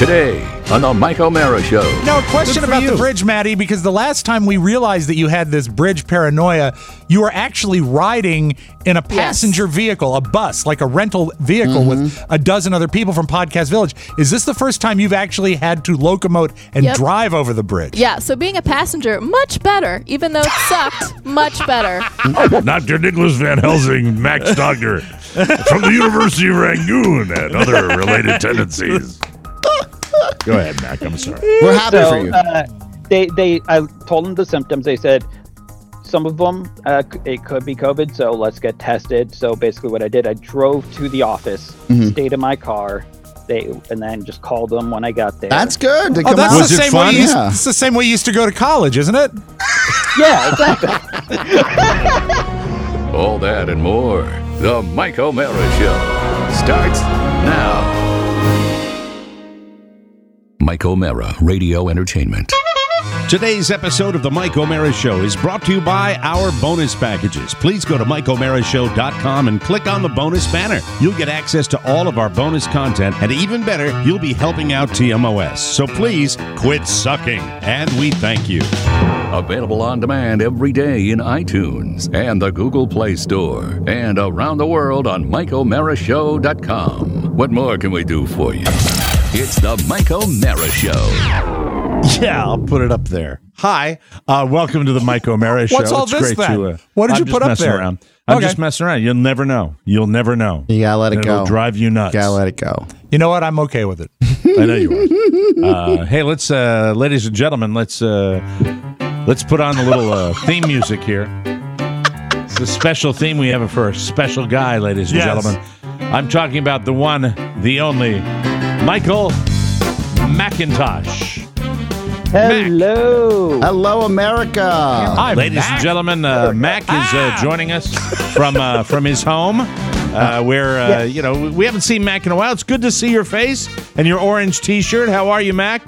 Today on the Mike O'Meara Show. Now, a question about the bridge, Maddie, because the last time we realized that you had this bridge paranoia, you were actually riding in a passenger vehicle, a bus, like a rental vehicle with a dozen other people from Podcast Village. Is this the first time you've actually had to locomote and drive over the bridge? Yeah, so being a passenger, much better, even though it sucked, much better. Dr. Nicholas Van Helsing, Max Doctor, from the University of Rangoon and other related tendencies. Go ahead, Mac. I'm sorry. We're happy for you. I told them the symptoms. They said some of them, it could be COVID, so let's get tested. So basically what I did, I drove to the office, stayed in my car, and then just called them when I got there. That's good. That's the same way you used to go to college, isn't it? Yeah, exactly. All that and more. The Mike O'Meara Show starts now. Mike O'Meara, Radio Entertainment. Today's episode of The Mike O'Meara Show is brought to you by our bonus packages. Please go to MikeO'MearaShow.com and click on the bonus banner. You'll get access to all of our bonus content, and even better, you'll be helping out TMOS. So please quit sucking, and we thank you. Available on demand every day in iTunes and the Google Play Store, and around the world on MikeO'MearaShow.com. What more can we do for you? It's the Mike O'Meara Show. Yeah, I'll put it up there. Hi, welcome to the Mike O'Meara Show. What's all it's this great to, what did I'm you put up there? Around. I'm just messing around. You'll never know. You gotta let it go. It'll drive you nuts. You gotta let it go. You know what? I'm okay with it. I know you are. Hey, let's, ladies and gentlemen, let's put on a little theme music here. It's a special theme we have for a special guy, ladies and gentlemen. I'm talking about the one, the only... Michael McIntosh. Hello. Mac. Hello, America. Hi, ladies and gentlemen. Mac is joining us from his home, where you know, we haven't seen Mac in a while. It's good to see your face and your orange T-shirt. How are you, Mac?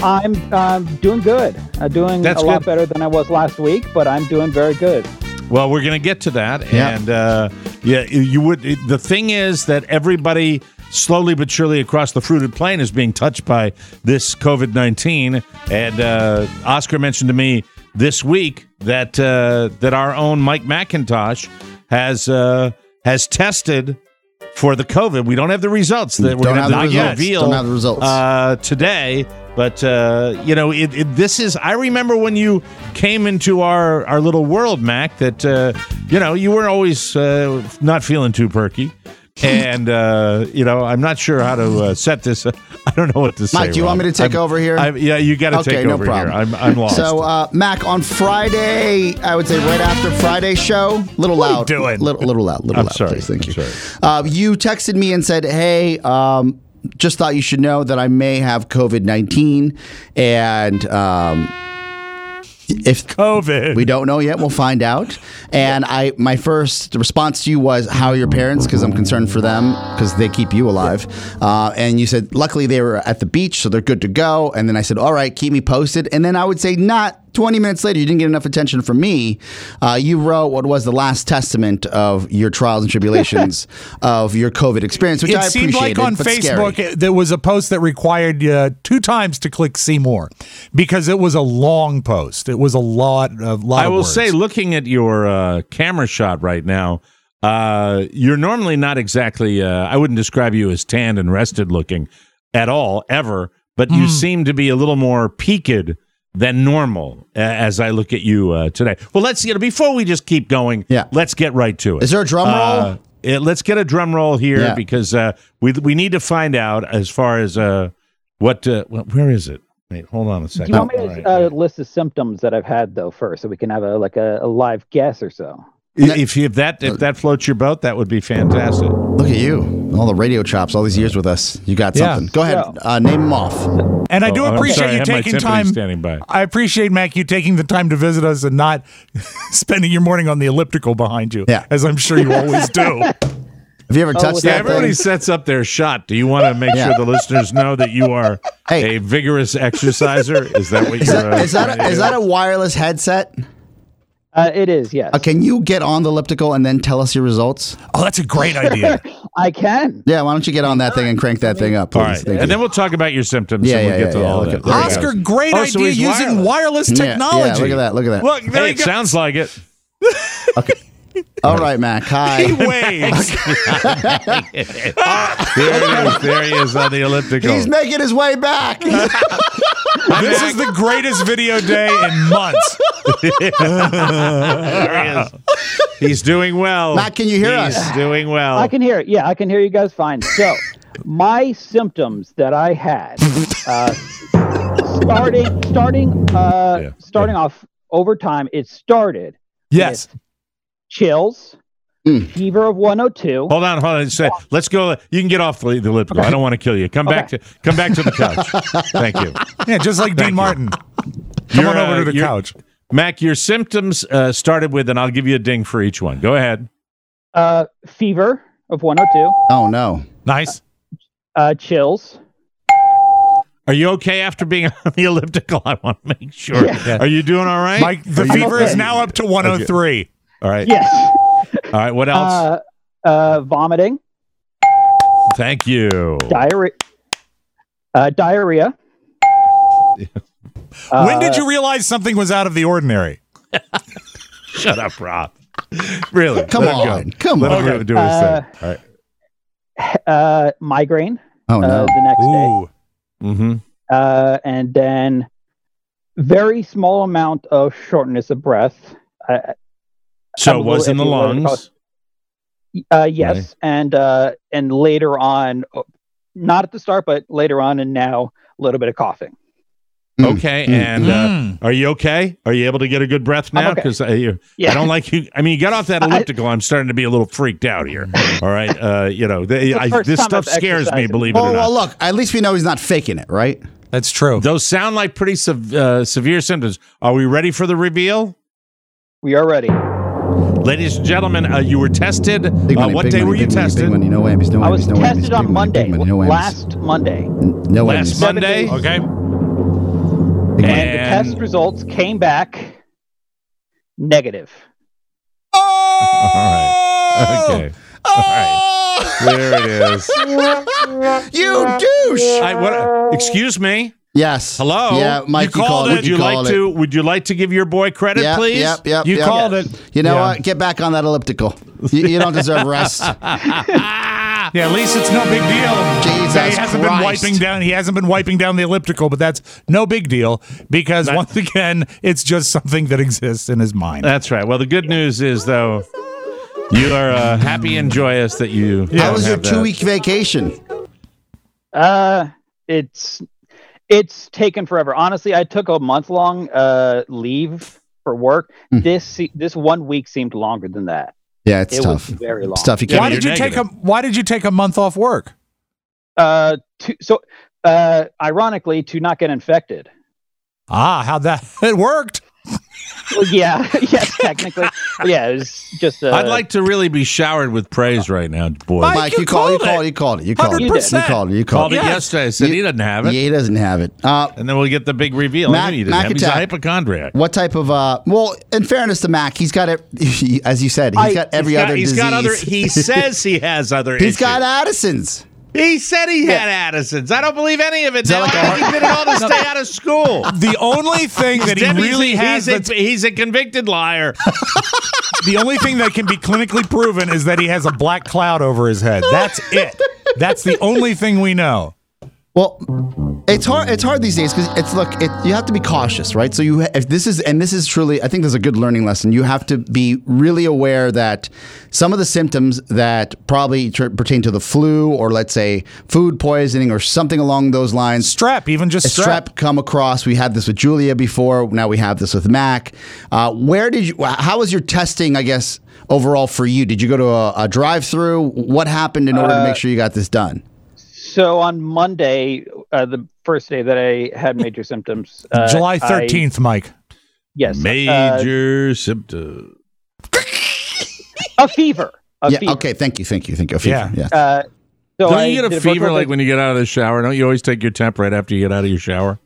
I'm doing good. I'm doing lot better than I was last week, but I'm doing very good. Well, we're going to get to that, and you would. The thing is that everybody. Slowly but surely across the fruited plain is being touched by this COVID-19. And Oscar mentioned to me this week that that our own Mike McIntosh has tested for the COVID. We don't have the results that we're going to reveal today. But you know, this is. I remember when you came into our little world, Mac. That you know, you were always not feeling too perky. And, you know, I'm not sure how to set this up. I don't know what to say. Mike, do you want me to take over here? Yeah, you got to take over here. I'm lost. So, Mac, on Friday, I would say right after Friday's show, little loud. Sorry. Please, thank you. Sorry. You texted me and said, hey, just thought you should know that I may have COVID-19 and... if COVID, we don't know yet. We'll find out. And my first response to you was, "How are your parents?" Because I'm concerned for them because they keep you alive. And you said, "Luckily they were at the beach, so they're good to go." And then I said, "All right, keep me posted." And then I would say, not 20 minutes later, you didn't get enough attention from me. You wrote what was the last testament of your trials and tribulations of your COVID experience, which I appreciated. It seemed like on Facebook, there was a post that required 2 times to click see more because it was a long post. It was a lot of words. I will say, looking at your camera shot right now, you're normally not exactly, I wouldn't describe you as tanned and rested looking at all, ever, but you seem to be a little more peaked than normal as I look at you today. Well, let's, you know, before we just keep going, let's get right to it. Is there a drum roll? Let's get a drum roll here because we need to find out as far as what, where is it? Wait, hold on a second. Do you want me to list the symptoms that I've had though first so we can have a live guess or so? If that floats your boat, that would be fantastic. Look at you. All the radio chops, all these years with us. You got something. Go ahead. So, name them off. And I do appreciate you taking time. I appreciate, Mac, you taking the time to visit us and not spending your morning on the elliptical behind you, as I'm sure you always do. Have you ever touched that everybody thing? Sets up their shot. Do you want to make sure the listeners know that you are a vigorous exerciser? Is that what you're... Is that a wireless headset? It is, yes. Can you get on the elliptical and then tell us your results? Oh, that's a great idea. I can. Yeah, why don't you get on that thing and crank that thing up, please. All right. And then we'll talk about your symptoms. Yeah, we'll get to all of it. Oscar, great idea using wireless technology. Yeah, look at that. Look, there it sounds like it. Okay. All right, Mac. Hi. He waves. There he is on the elliptical. He's making his way back. This is the greatest video day in months. There he is. He's doing well. Mac, can you hear us? He's doing well. I can hear it. Yeah, I can hear you guys fine. So, my symptoms that I had starting off over time, it started. Yes. Chills, fever of 102. Hold on. Let's go. You can get off the elliptical. Okay. I don't want to kill you. Come back to the couch. Thank you. Yeah, just like Dean Martin. Come on over to the couch. Mac, your symptoms started with, and I'll give you a ding for each one. Go ahead. Fever of 102. Oh no. Nice. Chills. Are you okay after being on the elliptical? I want to make sure. Yeah. Are you doing all right? Mike, the fever is now up to 103. Okay. All right. Yes. All right. What else? Vomiting. Thank you. Diarrhea. When did you realize something was out of the ordinary? Shut up, Rob. Really? Come on. Let him do his thing. All right. Migraine. Oh no. The next day. Mm-hmm. And then very small amount of shortness of breath. So it was in the lungs? Yes. Right. And later on, not at the start, but later on and now, a little bit of coughing. Okay. And are you okay? Are you able to get a good breath now? Because I don't like you. I mean, you got off that elliptical. I'm starting to be a little freaked out here. All right. This stuff scares me, believe it or not. Well, look, at least we know he's not faking it, right? That's true. Those sound like pretty severe symptoms. Are we ready for the reveal? We are ready. Ladies and gentlemen, you were tested. What day were you tested? I was tested on Monday. Last Monday. Last Monday? Okay. And the test results came back negative. Oh! All right. Okay. All right. There it is. You douche! Excuse me? Yes. Hello. Yeah, Mike. You called it. Would you like to give your boy credit, please? Yep. You called it. You know what? Get back on that elliptical. You don't deserve rest. Yeah, at least it's no big deal. He hasn't been wiping down the elliptical, but that's no big deal because once again, it's just something that exists in his mind. That's right. Well, the good news is though, you are happy and joyous that you. Yeah. How was your 2-week vacation? It's taken forever. Honestly, I took a month-long leave for work. This 1 week seemed longer than that. Yeah, it was tough. Very long. It's tough. Why did you take a month off work? Ironically, to not get infected. Ah, how'd that? It worked. Well, yeah. Yes, technically. Yeah, it was just. I'd like to really be showered with praise right now, boy. Mike, you called it. You called it yesterday. I said he doesn't have it. Yeah, he doesn't have it. And then we'll get the big reveal. He's a hypochondriac. What type of? Well, in fairness to Mac, he's got it. As you said, he's got every other disease. He says he has other. He's got Addison's. He said he had Addison's. I don't believe any of it. He did it all to stay out of school. The only thing that he really has... He's a convicted liar. The only thing that can be clinically proven is that he has a black cloud over his head. That's it. That's the only thing we know. Well, it's hard these days because you have to be cautious, right? So this is truly, I think there's a good learning lesson. You have to be really aware that some of the symptoms that probably pertain to the flu or let's say food poisoning or something along those lines. Strep come across. We had this with Julia before. Now we have this with Mac. How was your testing, I guess, overall for you? Did you go to a drive-through? What happened in order to make sure you got this done? So on Monday, the first day that I had major symptoms. July 13th, Mike. Yes. Major symptoms. A fever. A fever. Okay, thank you. A fever. Yeah. So don't you get a fever like when you get out of the shower? Don't you always take your temp right after you get out of your shower?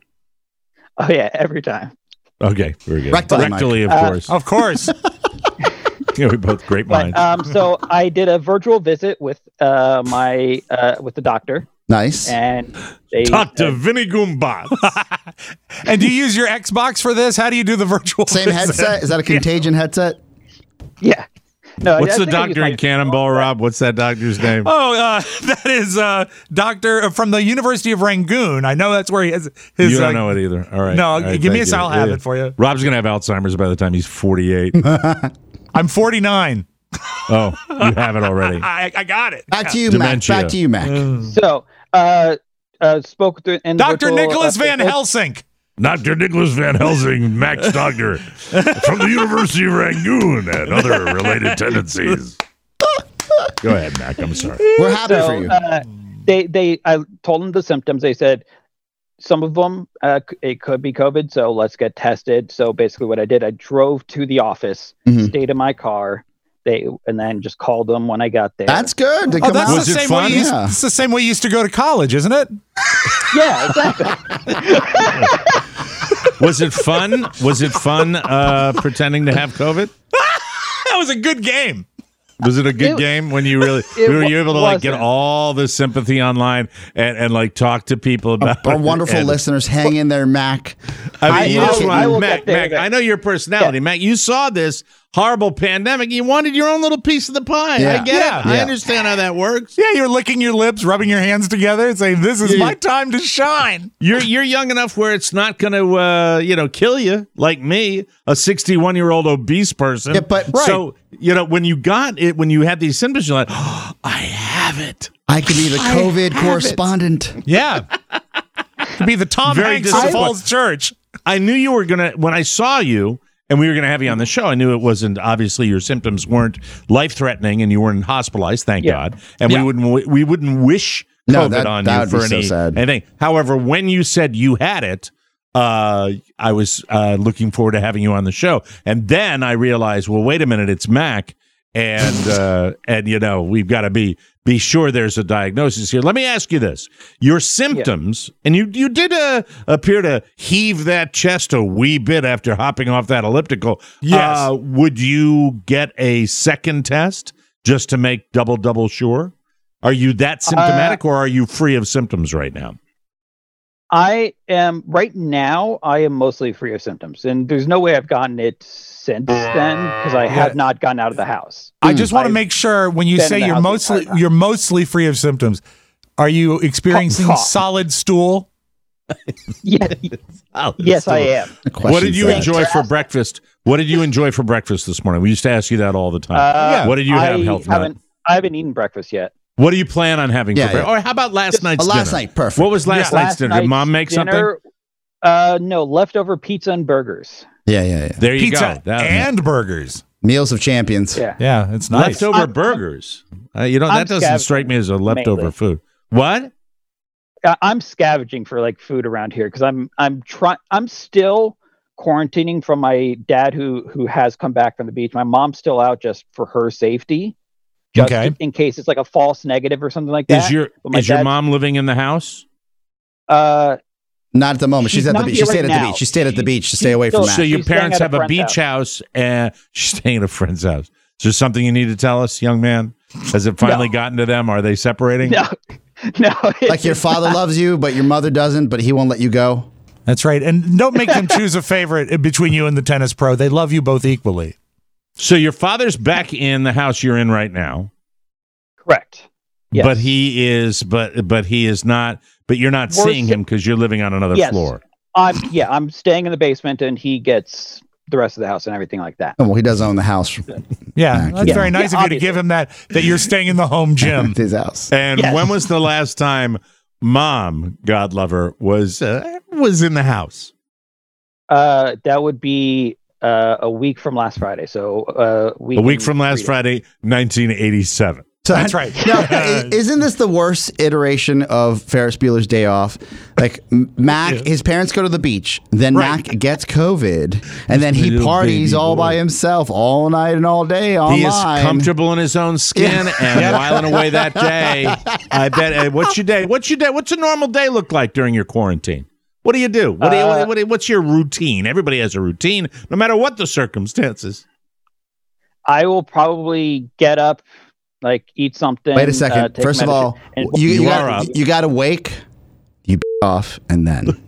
Oh, yeah, every time. Okay, very good. Rectally, Mike. Of course. Of course. Yeah, we both great minds. But, so I did a virtual visit with the doctor. Nice. And Dr. Vinny Goombats. And do you use your Xbox for this? How do you do the virtual visit? Headset? Is that a Contagion headset? Yeah. No, what's the doctor in Cannonball, Rob? What's that doctor's name? Oh, that is doctor from the University of Rangoon. I know that's where he has his... You don't know it either. All right. No, all right, give me a I'll have it for you. Rob's going to have Alzheimer's by the time he's 48. I'm 49. Oh, you have it already. I got it. Back to you, Dementia. Mac. Back to you, Mac. So, spoke to... Dr. Nicholas Van Helsing. Dr. Nicholas Van Helsing, Max Doctor, from the University of Rangoon and other related tendencies. Go ahead, Mac. I'm sorry. We're happy for you. I told them the symptoms. They said some of them, it could be COVID, so let's get tested. So basically what I did, I drove to the office, stayed in my car, and then just called them when I got there. That's good. That's the same way you used to go to college, isn't it? Yeah, exactly. Was it fun? Pretending to have COVID? That was a good game. Was it a good game when you really were you able to like get all the sympathy online and like talk to people about it? Our wonderful listeners, hang in there, Mac. I mean, Mac, I know your personality, yeah. Mac. You saw this horrible pandemic. You wanted your own little piece of the pie. Yeah. I get it. Yeah. I understand how that works. Yeah, you're licking your lips, rubbing your hands together, and saying, "This is my time to shine." You're young enough where it's not going to kill you like me, a 61-year-old obese person. Yeah, but so when you got it, when you had these symptoms, you're like, "Oh, I have it. I could be the COVID correspondent." It. Yeah, could be the Tom Hanks of Falls Church. I knew you were gonna when I saw you. And we were going to have you on the show. I knew it wasn't, obviously, your symptoms weren't life-threatening and you weren't hospitalized, thank God. And we wouldn't wish COVID on you for anything. However, when you said you had it, I was looking forward to having you on the show. And then I realized, well, wait a minute, it's Mac. And, we've got to be sure there's a diagnosis here. Let me ask you this. Your symptoms, and you did appear to heave that chest a wee bit after hopping off that elliptical. Yes. Would you get a second test just to make double sure? Are you that symptomatic or are you free of symptoms right now? I am mostly free of symptoms, and there's no way I've gotten it since then because I have not gotten out of the house. I just want to make sure when you say you're mostly free of symptoms, are you experiencing solid stool? Yes, I am. What did you enjoy for breakfast? What did you enjoy for breakfast this morning? We used to ask you that all the time. What did you have? I haven't eaten breakfast yet. What do you plan on having for breakfast? Or how about last night's dinner? Last night, perfect. What was last night's dinner? Did Mom make something? No, leftover pizza and burgers. Yeah. There you go. And burgers. Meals of champions. Yeah, it's nice. Leftover burgers. That doesn't strike me as a leftover food. What? I'm scavenging for like food around here because I'm still quarantining from my dad who has come back from the beach. My mom's still out just for her safety. In case it's like a false negative or something like that. Is your mom living in the house? Not at the moment. She's at the beach. She stayed at the beach to stay away from that. So your parents have a beach house and she's staying at a friend's house. Is there something you need to tell us, young man? Has it finally gotten to them? Are they separating? No. Like your father loves you, but your mother doesn't, but he won't let you go. That's right. And don't make them choose a favorite between you and the tennis pro. They love you both equally. So your father's back in the house you're in right now. Correct. Yes. But you're not seeing him because you're living on another floor. I'm staying in the basement and he gets the rest of the house and everything like that. Oh, well, he does own the house. Yeah. That's very nice of you to give him that you're staying in the home gym. His house. And when was the last time Mom, God love her, was in the house? That would be a week from last Friday. So a week from last Friday, 1987. So that's right. Now, isn't this the worst iteration of Ferris Bueller's Day Off? Like Mac, his parents go to the beach, then Mac gets COVID, and then he parties all by himself all night and all day online. He is comfortable in his own skin and whiling away that day. I bet. What's your day? What's a normal day look like during your quarantine? What do you do? What's your routine? Everybody has a routine, no matter what the circumstances. I will probably get up, eat something. Wait a second. First of all, you got to wake you off and then.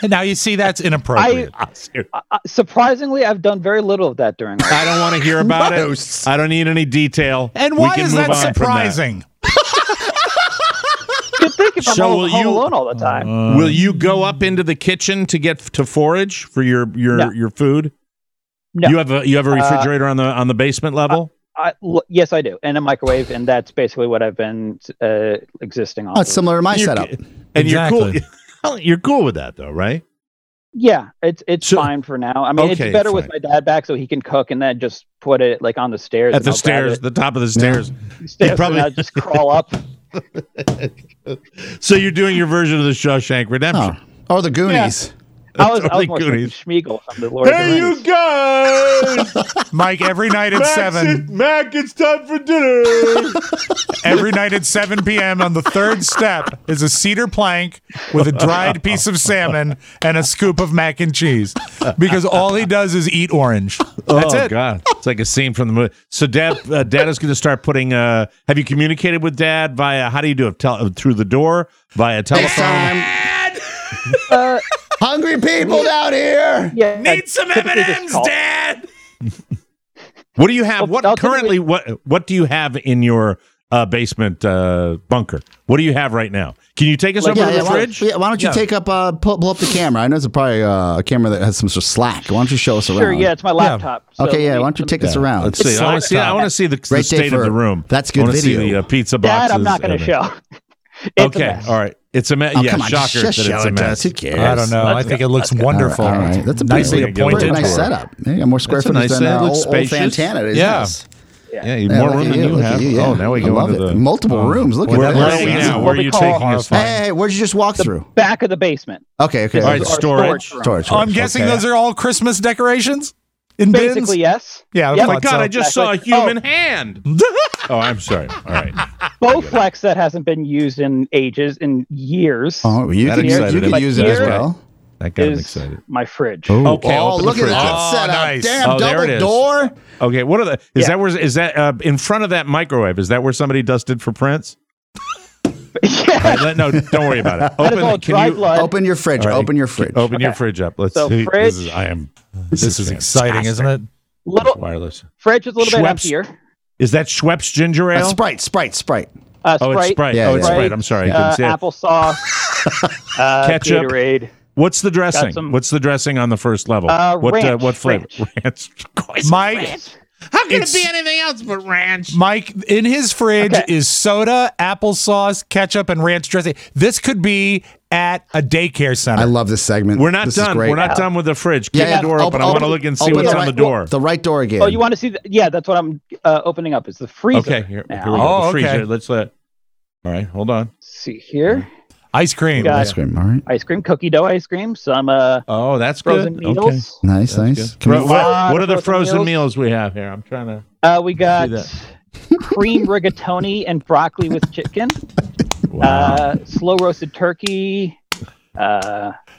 And now you see that's inappropriate. Surprisingly, I've done very little of that during. I don't want to hear about it. I don't need any detail. And why is that surprising? You think if I'm home alone all the time. Will you go up into the kitchen to get to forage for your food? No. You have a refrigerator on the basement level? Yes, I do, and a microwave, and that's basically what I've been existing on. Oh, it's similar to my setup. And exactly. You're cool with that, though, right? Yeah, it's fine for now. I mean, it's better with my dad back, so he can cook and then just put it on the stairs. At the stairs, the top of the stairs. Yeah. Probably I'll just crawl up. So you're doing your version of the Shawshank Redemption. Oh. Or the Goonies. Yeah. I was more Goonies. Schmeagle from the Lord of the Rings. Hey, you guys! Mike, every night at 7. Mac, it's time for dinner! Every night at 7 p.m. on the third step is a cedar plank with a dried piece of salmon and a scoop of mac and cheese. Because all he does is eat orange. That's it. Oh, God. It's like a scene from the movie. So Dad is going to start putting... have you communicated with Dad via... How do you do it? Through the door? Via telephone? Dad! Hungry people down here. Yeah, need some M&Ms, Dad. What do you have? What do you have in your basement bunker? What do you have right now? Can you take us over to the fridge? Why don't you take up? Pull up the camera. I know it's probably a camera that has some sort of slack. Why don't you show us around? Sure. Yeah, it's my laptop. Yeah. So why don't you take us around? Let's see. I want to see the state of the room. That's good video. See the pizza boxes. Dad, I'm not going to show. It's okay, all right. It's a mess. Yeah, shocker that it's a mess. Who cares? I don't know. I think it looks wonderful. All right. That's a nicely appointed. Nice setup. Yeah, more square footage than old Santana. Yeah. Yeah, more room than you have. Yeah. Oh, now we go into the... Multiple rooms. Look at that. Where are you taking us from? Hey, where'd you just walk through? Back of the basement. Okay. All right, storage. I'm guessing those are all Christmas decorations? In basically, bins? Yes. Yeah. Oh, my God, so. I just saw a human hand. Oh, I'm sorry. All right. Bowflex that hasn't been used in ages, in years. Oh, you can use it as well. That got excited. My fridge. Ooh. Okay. Oh, look at that setup. Nice. Damn, double door. Okay. What are the? Is that where? Is that in front of that microwave? Is that where somebody dusted for prints? Yeah. Right, don't worry about it. Open your fridge. Right. Open your fridge. Open your fridge up. Let's see. Fridge. This is exciting, isn't it? Little wireless. Fridge is a little bit emptier. Is that Schweppes ginger ale? Sprite. It's Sprite. Yeah, it's Sprite. I'm sorry. I couldn't see it. Applesauce. Ketchup. Gatorade. What's the dressing? What's the dressing on the first level? What flavor? Ranch. Mike. How can it be anything else but ranch? Mike, in his fridge is soda, applesauce, ketchup, and ranch dressing. This could be at a daycare center. I love this segment. We're not done. We're not done with the fridge. Keep the door open. I want to look and see what's on the door. The right door again. Oh, you want to see? That's what I'm opening up. It's the freezer. Okay, here we go. The freezer. Let's let. All right, hold on. Let's see here. Ice cream. Ice cream, all right. Ice cream, cookie dough ice cream, some that's frozen good. Meals. Okay. Nice. What are the frozen meals we have here? I'm trying to we got cream rigatoni and broccoli with chicken. Wow. Slow roasted turkey,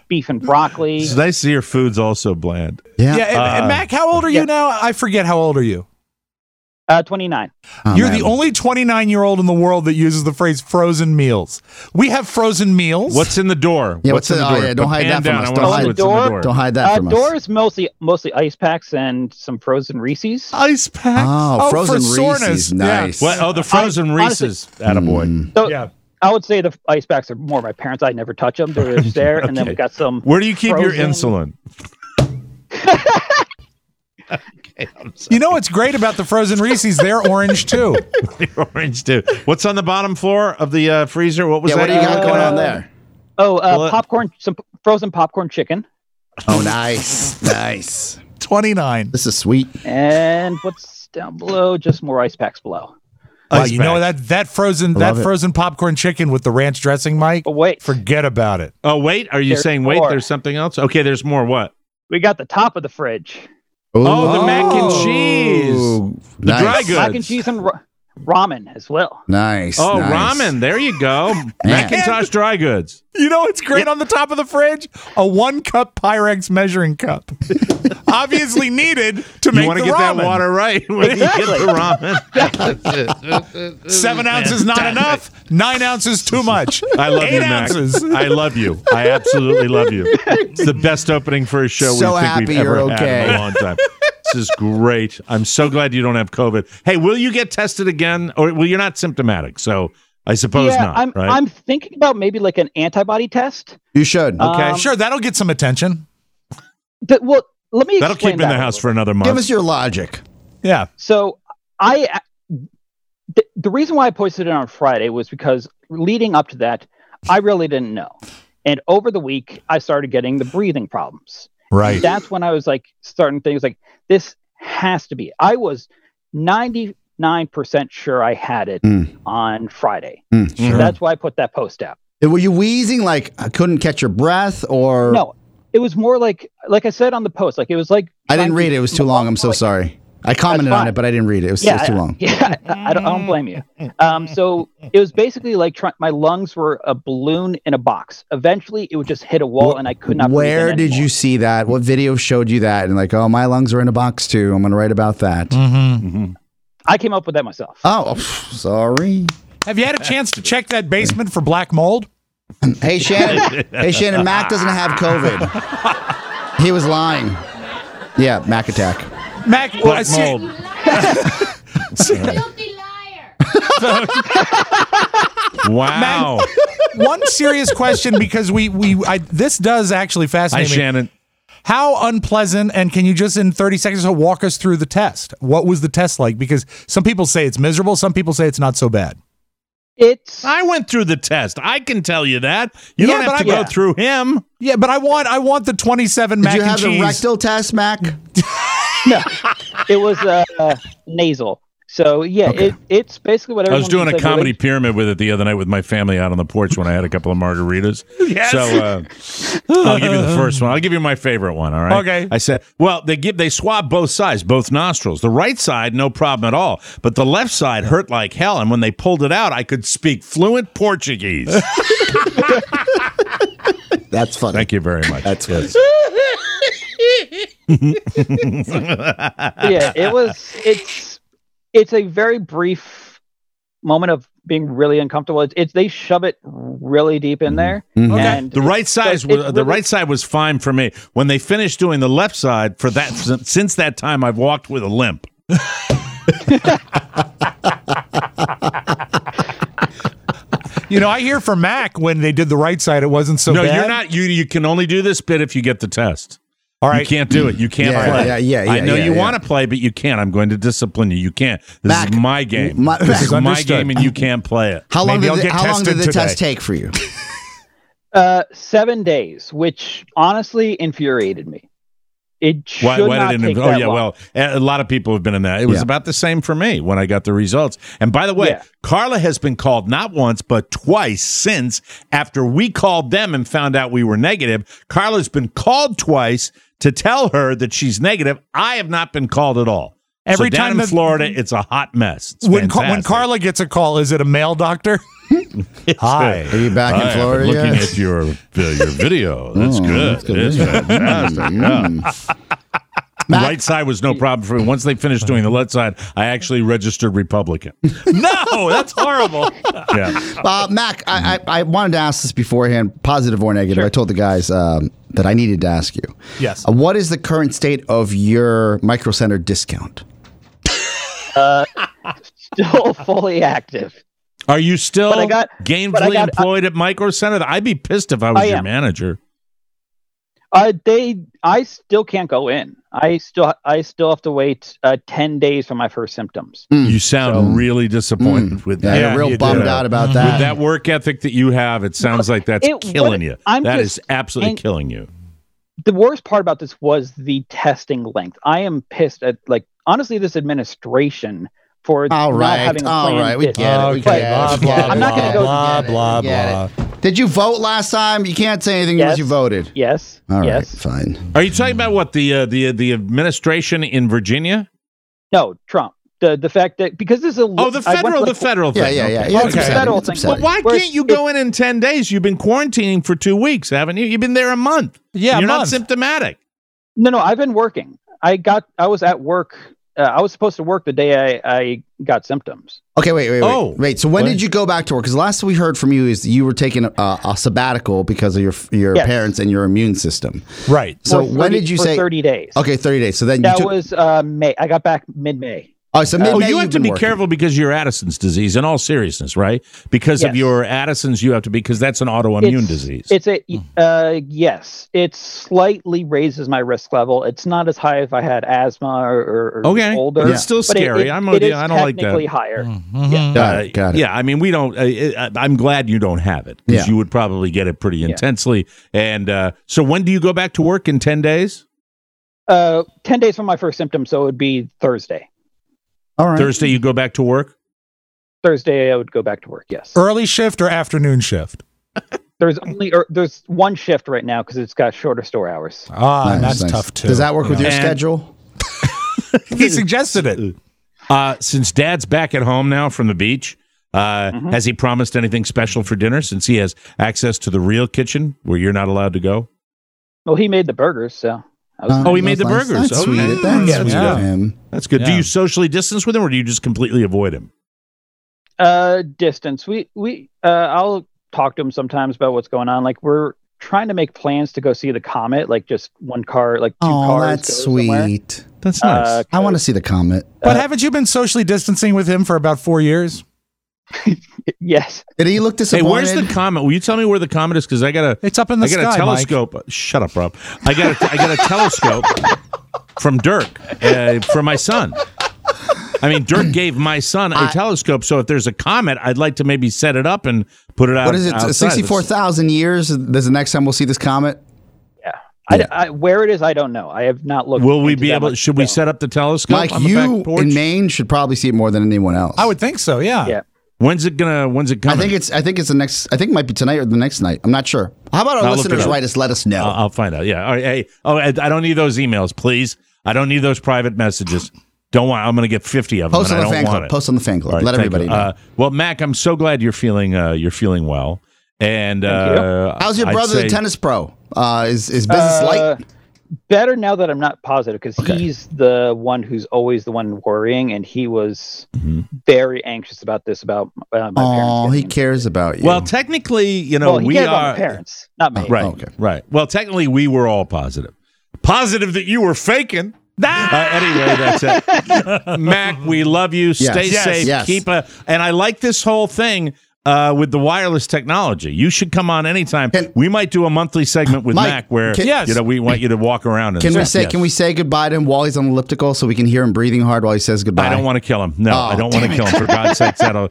beef and broccoli. It's nice to see your food's also bland. Yeah. And Mac, how old are you now? I forget, how old are you? 29. You're the only 29-year-old in the world that uses the phrase frozen meals. We have frozen meals. What's in the door? Yeah, what's in the door? Yeah, don't hide that from us. Don't hide that from us. Door is mostly ice packs and some frozen Reese's. Ice packs? Oh, frozen Reese's. Nice. Yeah. The frozen Reese's. Attaboy. So, I would say the ice packs are more my parents. I never touch them. They're just there. Okay. And then we got some. Where do you keep your insulin? Okay, you know what's great about the frozen Reese's? They're orange too. What's on the bottom floor of the freezer? What was that? What do you got going on there? Oh, popcorn, some frozen popcorn chicken. Oh, nice. 29. This is sweet. And what's down below? Just more ice packs below. Wow, you know that frozen popcorn chicken with the ranch dressing, Mike? Oh, wait, forget about it. Oh, wait, are you saying wait? More. There's something else. Okay, there's more. What? We got the top of the fridge. Oh, the mac and cheese. The dry goods. Mac and cheese and ramen as well. Nice. Oh, nice. Ramen. There you go. McIntosh dry goods. You know what's great on the top of the fridge? A 1-cup Pyrex measuring cup. Obviously needed to make the ramen. You want to get that water right when you get the ramen. 7 ounces not enough. 9 ounces too much. I love you, Mac. I love you. I absolutely love you. It's the best opening for a show we've ever had in a long time. This is great. I'm so glad you don't have COVID. Hey, will you get tested again? Or well, you're not symptomatic, so I suppose not. I'm thinking about maybe like an antibody test. You should. Okay, sure. That'll get some attention. Let me. That'll keep in the house for another month. Give us your logic. Yeah. So the reason why I posted it on Friday was because leading up to that, I really didn't know, and over the week I started getting the breathing problems. Right. And that's when I was like starting things like this has to be. I was 99% sure I had it on Friday. Mm, sure. So that's why I put that post out. Were you wheezing like I couldn't catch your breath or? No, it was more like I said on the post, like it was like. I didn't read it. It was too long. I'm so sorry. I commented on it, but I didn't read it. It was just too long. Yeah, I don't blame you. So it was basically like my lungs were a balloon in a box. Eventually, it would just hit a wall, and I could not breathe in anymore. Where did you see that? What video showed you that? And like, oh, my lungs are in a box, too. I'm going to write about that. Mm-hmm. Mm-hmm. I came up with that myself. Oh, sorry. Have you had a chance to check that basement for black mold? Hey, Shannon. Mac doesn't have COVID. He was lying. Yeah, Mac attack. Mac, mold. Filthy liar. Wow. Mac, one serious question because this does actually fascinate me. Hi, Shannon. How unpleasant, and can you just in 30 seconds or so walk us through the test? What was the test like? Because some people say it's miserable, some people say it's not so bad. I went through the test. I can tell you that. You don't have to go through him. Yeah, but I want the 27 mac and cheese. Did you have the rectal test, Mac? No, it was nasal. So, it's basically whatever. I was doing a comedy pyramid with it the other night with my family out on the porch when I had a couple of margaritas. Yes. So I'll give you the first one. I'll give you my favorite one, all right? Okay. I said, well, they swab both sides, both nostrils. The right side, no problem at all. But the left side hurt like hell. And when they pulled it out, I could speak fluent Portuguese. That's funny. Thank you very much. That's good. Yeah, it's a very brief moment of being really uncomfortable. They shove it really deep in there. Mm-hmm. Okay. And the right side was fine for me. When they finished doing the left side, for that since that time I've walked with a limp. You know, I hear from Mac when they did the right side it wasn't so bad. No, you're not you can only do this bit if you get the test. All right. You can't do it. You can't play. I know you want to play, but you can't. I'm going to discipline you. You can't. This is my game. This is my game, and you can't play it. How long did the test take for you? 7 days, which honestly infuriated me. It should not take that long. Well, a lot of people have been in that. It was about the same for me when I got the results. And by the way, Carla has been called not once, but twice since after we called them and found out we were negative. Carla's been called twice to tell her that she's negative. I have not been called at all. Every time in Florida, it's a hot mess. When Carla gets a call, is it a male doctor? Hi. Are you back in Florida? Looking at your video. That's good. That's fantastic. The right side was no problem for me. Once they finished doing the left side, I actually registered Republican. No, that's horrible. Mac, I wanted to ask this beforehand, positive or negative. Sure. I told the guys that I needed to ask you. Yes. What is the current state of your Micro Center discount? Still fully active. Are you still gainfully employed at Micro Center? I'd be pissed if I was your manager. I still can't go in. I still have to wait 10 days for my first symptoms. You sound really disappointed with that. Yeah, real bummed out about that. With that work ethic that you have, it sounds like that's killing you. That is absolutely killing you. The worst part about this was the testing length. I am pissed at, honestly, this administration for not having a plan. All right, we get it. I'm not going to go blah, blah, blah. Did you vote last time? You can't say anything unless you voted. Yes. All right, fine. Are you talking about what, the administration in Virginia? No, Trump. the fact that because there's a federal thing. Yeah. Okay. But why can't you go in 10 days? You've been quarantining for 2 weeks, haven't you? You've been there a month. Yeah, you're not symptomatic. No, I've been working. I was at work. I was supposed to work the day I got symptoms. Okay, wait. So when did you go back to work? Because last we heard from you is you were taking a sabbatical because of your parents and your immune system. Right. So when did you say 30 days? Okay, 30 days. So then that was May. I got back mid-May. Oh, so you have to be careful because you're Addison's disease, in all seriousness, right? Because of your Addison's, you have to be, because that's an autoimmune disease. It's yes, it slightly raises my risk level. It's not as high if I had asthma or older. It's still scary. I don't like that. Technically higher. Mm-hmm. Yeah. Got it. Yeah, I mean, we don't. I'm glad you don't have it because you would probably get it pretty intensely. And so, when do you go back to work? In 10 days? 10 days from my first symptom, so it would be Thursday. All right. Thursday, you go back to work? Thursday, I would go back to work, yes. Early shift or afternoon shift? There's one shift right now because it's got shorter store hours. Ah, that's tough, too. Does that work with your schedule? He suggested it. Since Dad's back at home now from the beach, has he promised anything special for dinner since he has access to the real kitchen where you're not allowed to go? Well, he made the burgers, so... he made the burgers. That's sweet. That's good. Yeah. Do you socially distance with him, or do you just completely avoid him? Distance. We I'll talk to him sometimes about what's going on. Like we're trying to make plans to go see the comet. Like just one car, like two cars. Oh, that's sweet. Somewhere. That's nice. I want to see the comet. But haven't you been socially distancing with him for about 4 years? Yes. Did he look disappointed? Hey, where's the comet? Will you tell me where the comet is? Because I got a. It's up in the sky. I got a telescope. Mike. Shut up, Rob. I got a telescope from Dirk for my son. I mean, Dirk gave my son a telescope. So if there's a comet, I'd like to maybe set it up and put it out. What is it? 64,000 years. There's the next time we'll see this comet. Yeah. Where it is, I don't know. I have not looked. Will we be able? Should we set up the telescope? Mike, you in Maine should probably see it more than anyone else. I would think so. Yeah. Yeah. When's it coming? I think it's the next. I think it might be tonight or the next night. I'm not sure. How about our listeners write us? Let us know. I'll find out. Yeah. All right. Hey. Oh, I don't need those emails, please. I don't need those private messages. Don't want. I'm going to get 50 of them. Post on the fan club. Post on the fan club. Let everybody know. Well, Mac, I'm so glad you're feeling. You're feeling well. And how's your brother, the tennis pro? Is business light? Better now that I'm not positive because he's the one who's always the one worrying, and he was very anxious about this. About my parents. Oh, he cares about you. Well, technically, you know, we are about my parents, not me. Right, right. Well, technically, we were all positive. Positive that you were faking. Anyway, that's it. Mac, we love you. Yes. Stay safe. Yes. And I like this whole thing. With the wireless technology, you should come on anytime. We might do a monthly segment with Mike, Mac, where we want you to walk around. Can we say goodbye to him while he's on the elliptical so we can hear him breathing hard while he says goodbye? I don't want to kill him. No, I don't want to kill him. For God's sake, that'll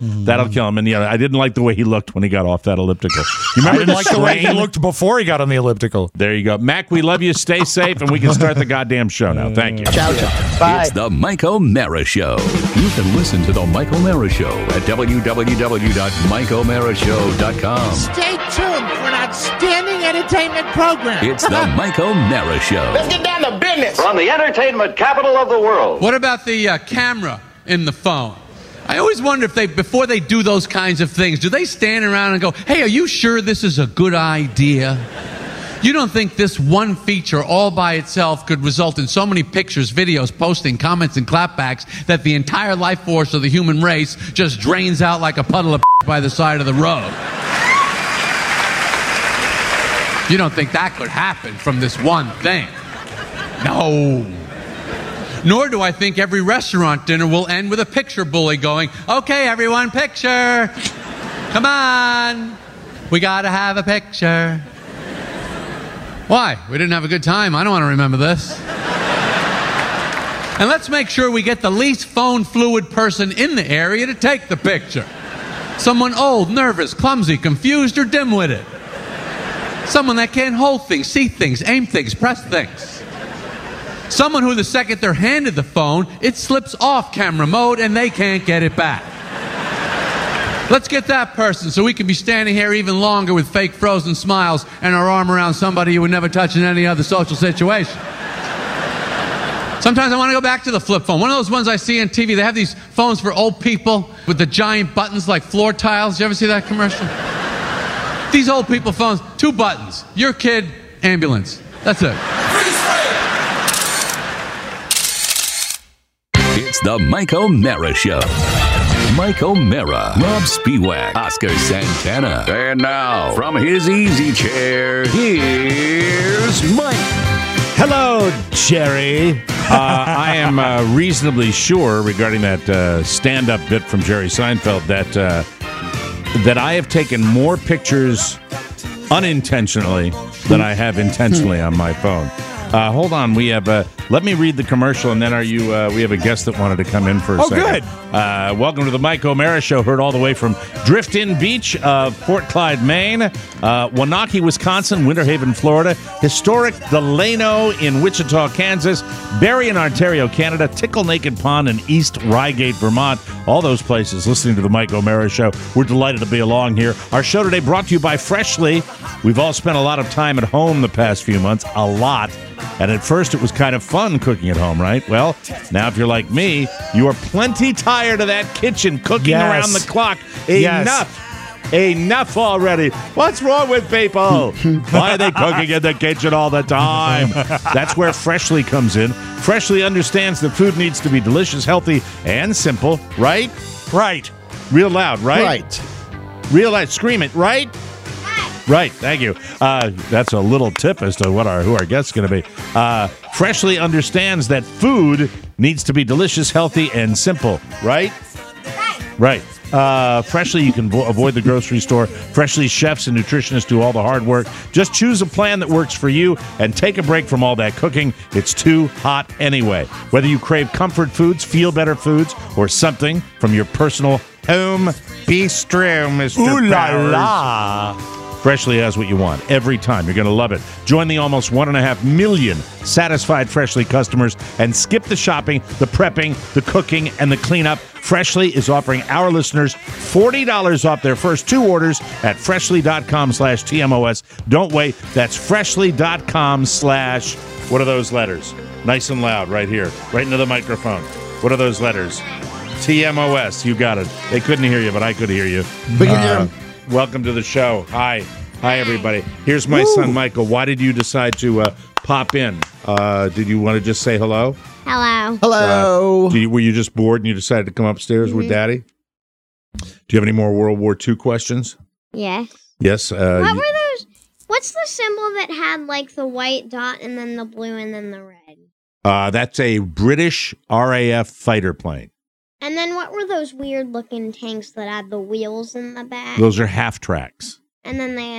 kill him. And I didn't like the way he looked when he got off that elliptical. You remember I didn't like the way he looked before he got on the elliptical. There you go, Mac. We love you. Stay safe, and we can start the goddamn show now. Thank you. Ciao, ciao. Bye. It's the Mike O'Meara Show. You can listen to the Mike O'Meara Show at www.mikeomera.com. MikeO'MearaShow.com. Stay tuned for an outstanding entertainment program. It's the Mike O'Meara Show. Let's get down to business. From the entertainment capital of the world. What about the camera in the phone? I always wonder if before they do those kinds of things, do they stand around and go, hey, are you sure this is a good idea? You don't think this one feature all by itself could result in so many pictures, videos, posting, comments, and clapbacks that the entire life force of the human race just drains out like a puddle of by the side of the road. You don't think that could happen from this one thing? No. Nor do I think every restaurant dinner will end with a picture bully going, okay, everyone, picture. Come on. We gotta have a picture. Why? We didn't have a good time. I don't want to remember this. And let's make sure we get the least phone fluid person in the area to take the picture. Someone old, nervous, clumsy, confused, or dim-witted. Someone that can't hold things, see things, aim things, press things. Someone who the second they're handed the phone, it slips off camera mode and they can't get it back. Let's get that person so we can be standing here even longer with fake frozen smiles and our arm around somebody you would never touch in any other social situation. Sometimes I want to go back to the flip phone. One of those ones I see on TV. They have these phones for old people with the giant buttons like floor tiles. You ever see that commercial? These old people phones, 2 buttons. Your kid, ambulance. That's it. It's the Mike O'Meara Show. Mike O'Meara, Rob Spiewak, Oscar Santana. And now, from his easy chair, here's Mike. Hello, Jerry. I am reasonably sure regarding that stand-up bit from Jerry Seinfeld that that I have taken more pictures unintentionally than I have intentionally on my phone. Hold on, we have let me read the commercial, and then we have a guest that wanted to come in for a second. Oh, good. Welcome to the Mike O'Meara Show, heard all the way from Drift-In Beach of Port Clyde, Maine, Wanaki, Wisconsin, Winter Haven, Florida, historic Delano in Wichita, Kansas, Barrie in Ontario, Canada, Tickle Naked Pond in East Rygate, Vermont. All those places listening to the Mike O'Meara Show. We're delighted to be along here. Our show today brought to you by Freshly. We've all spent a lot of time at home the past few months, a lot. And at first, it was kind of fun cooking at home, right? Well, now if you're like me, you are plenty tired of that kitchen cooking around the clock. Enough. Enough already. What's wrong with people? Why are they cooking in the kitchen all the time? That's where Freshly comes in. Freshly understands that food needs to be delicious, healthy, and simple, right? Right. Real loud, right? Right. Real loud. Scream it, right? Right, thank you. That's a little tip as to who our guest is going to be. Freshly understands that food needs to be delicious, healthy, and simple. Right? Right. Freshly, you can avoid the grocery store. Freshly chefs and nutritionists do all the hard work. Just choose a plan that works for you and take a break from all that cooking. It's too hot anyway. Whether you crave comfort foods, feel better foods, or something from your personal home bistro, Mr. Ooh la la. Freshly has what you want every time. You're going to love it. Join the almost 1.5 million satisfied Freshly customers and skip the shopping, the prepping, the cooking, and the cleanup. Freshly is offering our listeners $40 off their first 2 orders at freshly.com/TMOS. Don't wait. That's freshly.com/ what are those letters? Nice and loud right here, right into the microphone. What are those letters? TMOS. You got it. They couldn't hear you, but I could hear you. But you hear them. Welcome to the show. Hi, everybody. Here's my son, Michael. Why did you decide to pop in? Did you want to just say hello? Hello. Hello. Were you just bored and you decided to come upstairs with Daddy? Do you have any more World War II questions? Yes. Yes. What were those? What's the symbol that had like the white dot and then the blue and then the red? That's a British RAF fighter plane. And then what were those weird-looking tanks that had the wheels in the back? Those are half-tracks. And then they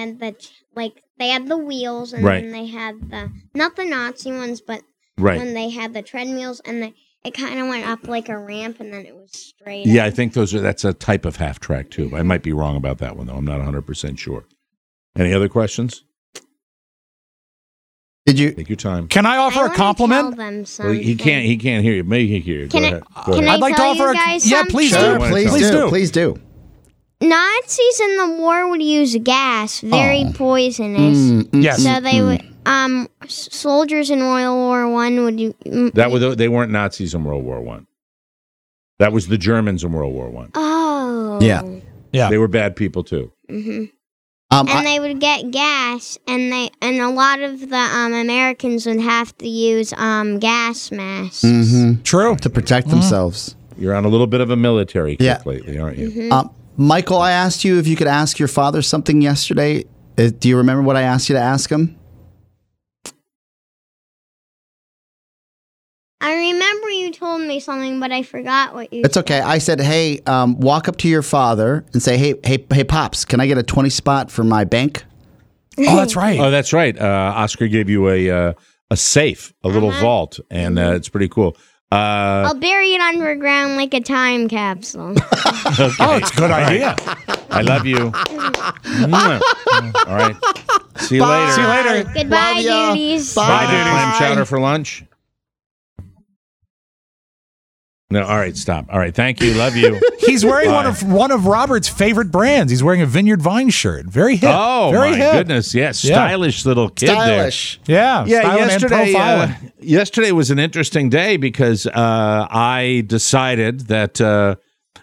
had the wheels, and then they had not the Nazi ones, but when they had the treadmills, and it kind of went up like a ramp, and then it was straight. Yeah, up. I think that's a type of half-track, too. I might be wrong about that one, though. I'm not 100% sure. Any other questions? Did you take your time? Can I offer a compliment? Well, he can't hear you. Maybe he can hear you. I'd like to offer a compliment. Yeah, please do. Please do. Nazis in the war would use gas, very poisonous. Yes. So they would. Soldiers in World War One would. They weren't Nazis in World War One. That was the Germans in World War One. Oh. Yeah. They were bad people too. Mm-hmm. And they would get gas, and a lot of the Americans would have to use gas masks. Mm-hmm. True. To protect themselves. You're on a little bit of a military kick lately, aren't you? Mm-hmm. Michael, I asked you if you could ask your father something yesterday. Do you remember what I asked you to ask him? I remember you told me something, but I forgot what you said. It's okay. I said, hey, walk up to your father and say, hey, Pops, can I get a 20 spot for my bank? Oh, that's right. Oscar gave you a safe, a little vault, and it's pretty cool. I'll bury it underground like a time capsule. Okay. Oh, it's a good idea. I love you. All right. See you later. See you later. Goodbye, duties. Bye, duties. Clam chowder for lunch. No, all right, stop. All right, thank you. Love you. He's wearing one of Robert's favorite brands. He's wearing a Vineyard Vine shirt. Very hip. Oh, very my hip. Goodness. Yes, yeah. Stylish little kid there. Yeah. Yeah, yesterday was an interesting day because I decided that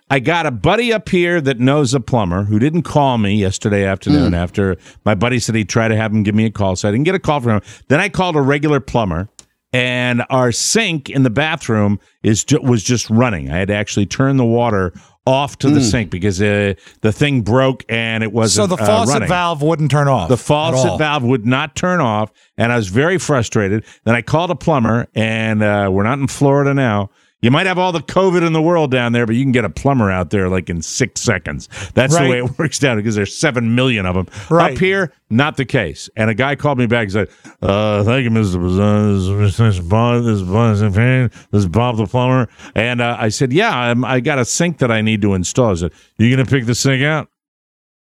I got a buddy up here that knows a plumber who didn't call me yesterday afternoon after my buddy said he'd try to have him give me a call. So I didn't get a call from him. Then I called a regular plumber. And our sink in the bathroom was just running. I had to actually turn the water off to the sink because the thing broke and it wasn't running. So the faucet valve wouldn't turn off. The faucet valve would not turn off, and I was very frustrated. Then I called a plumber, and we're not in Florida now. You might have all the COVID in the world down there, but you can get a plumber out there like in 6 seconds. That's the way it works down because there's 7 million of them. Right. Up here, not the case. And a guy called me back and said, thank you, Mr. President. This is Bob the plumber. And I said, yeah, I got a sink that I need to install. I said, you going to pick the sink out?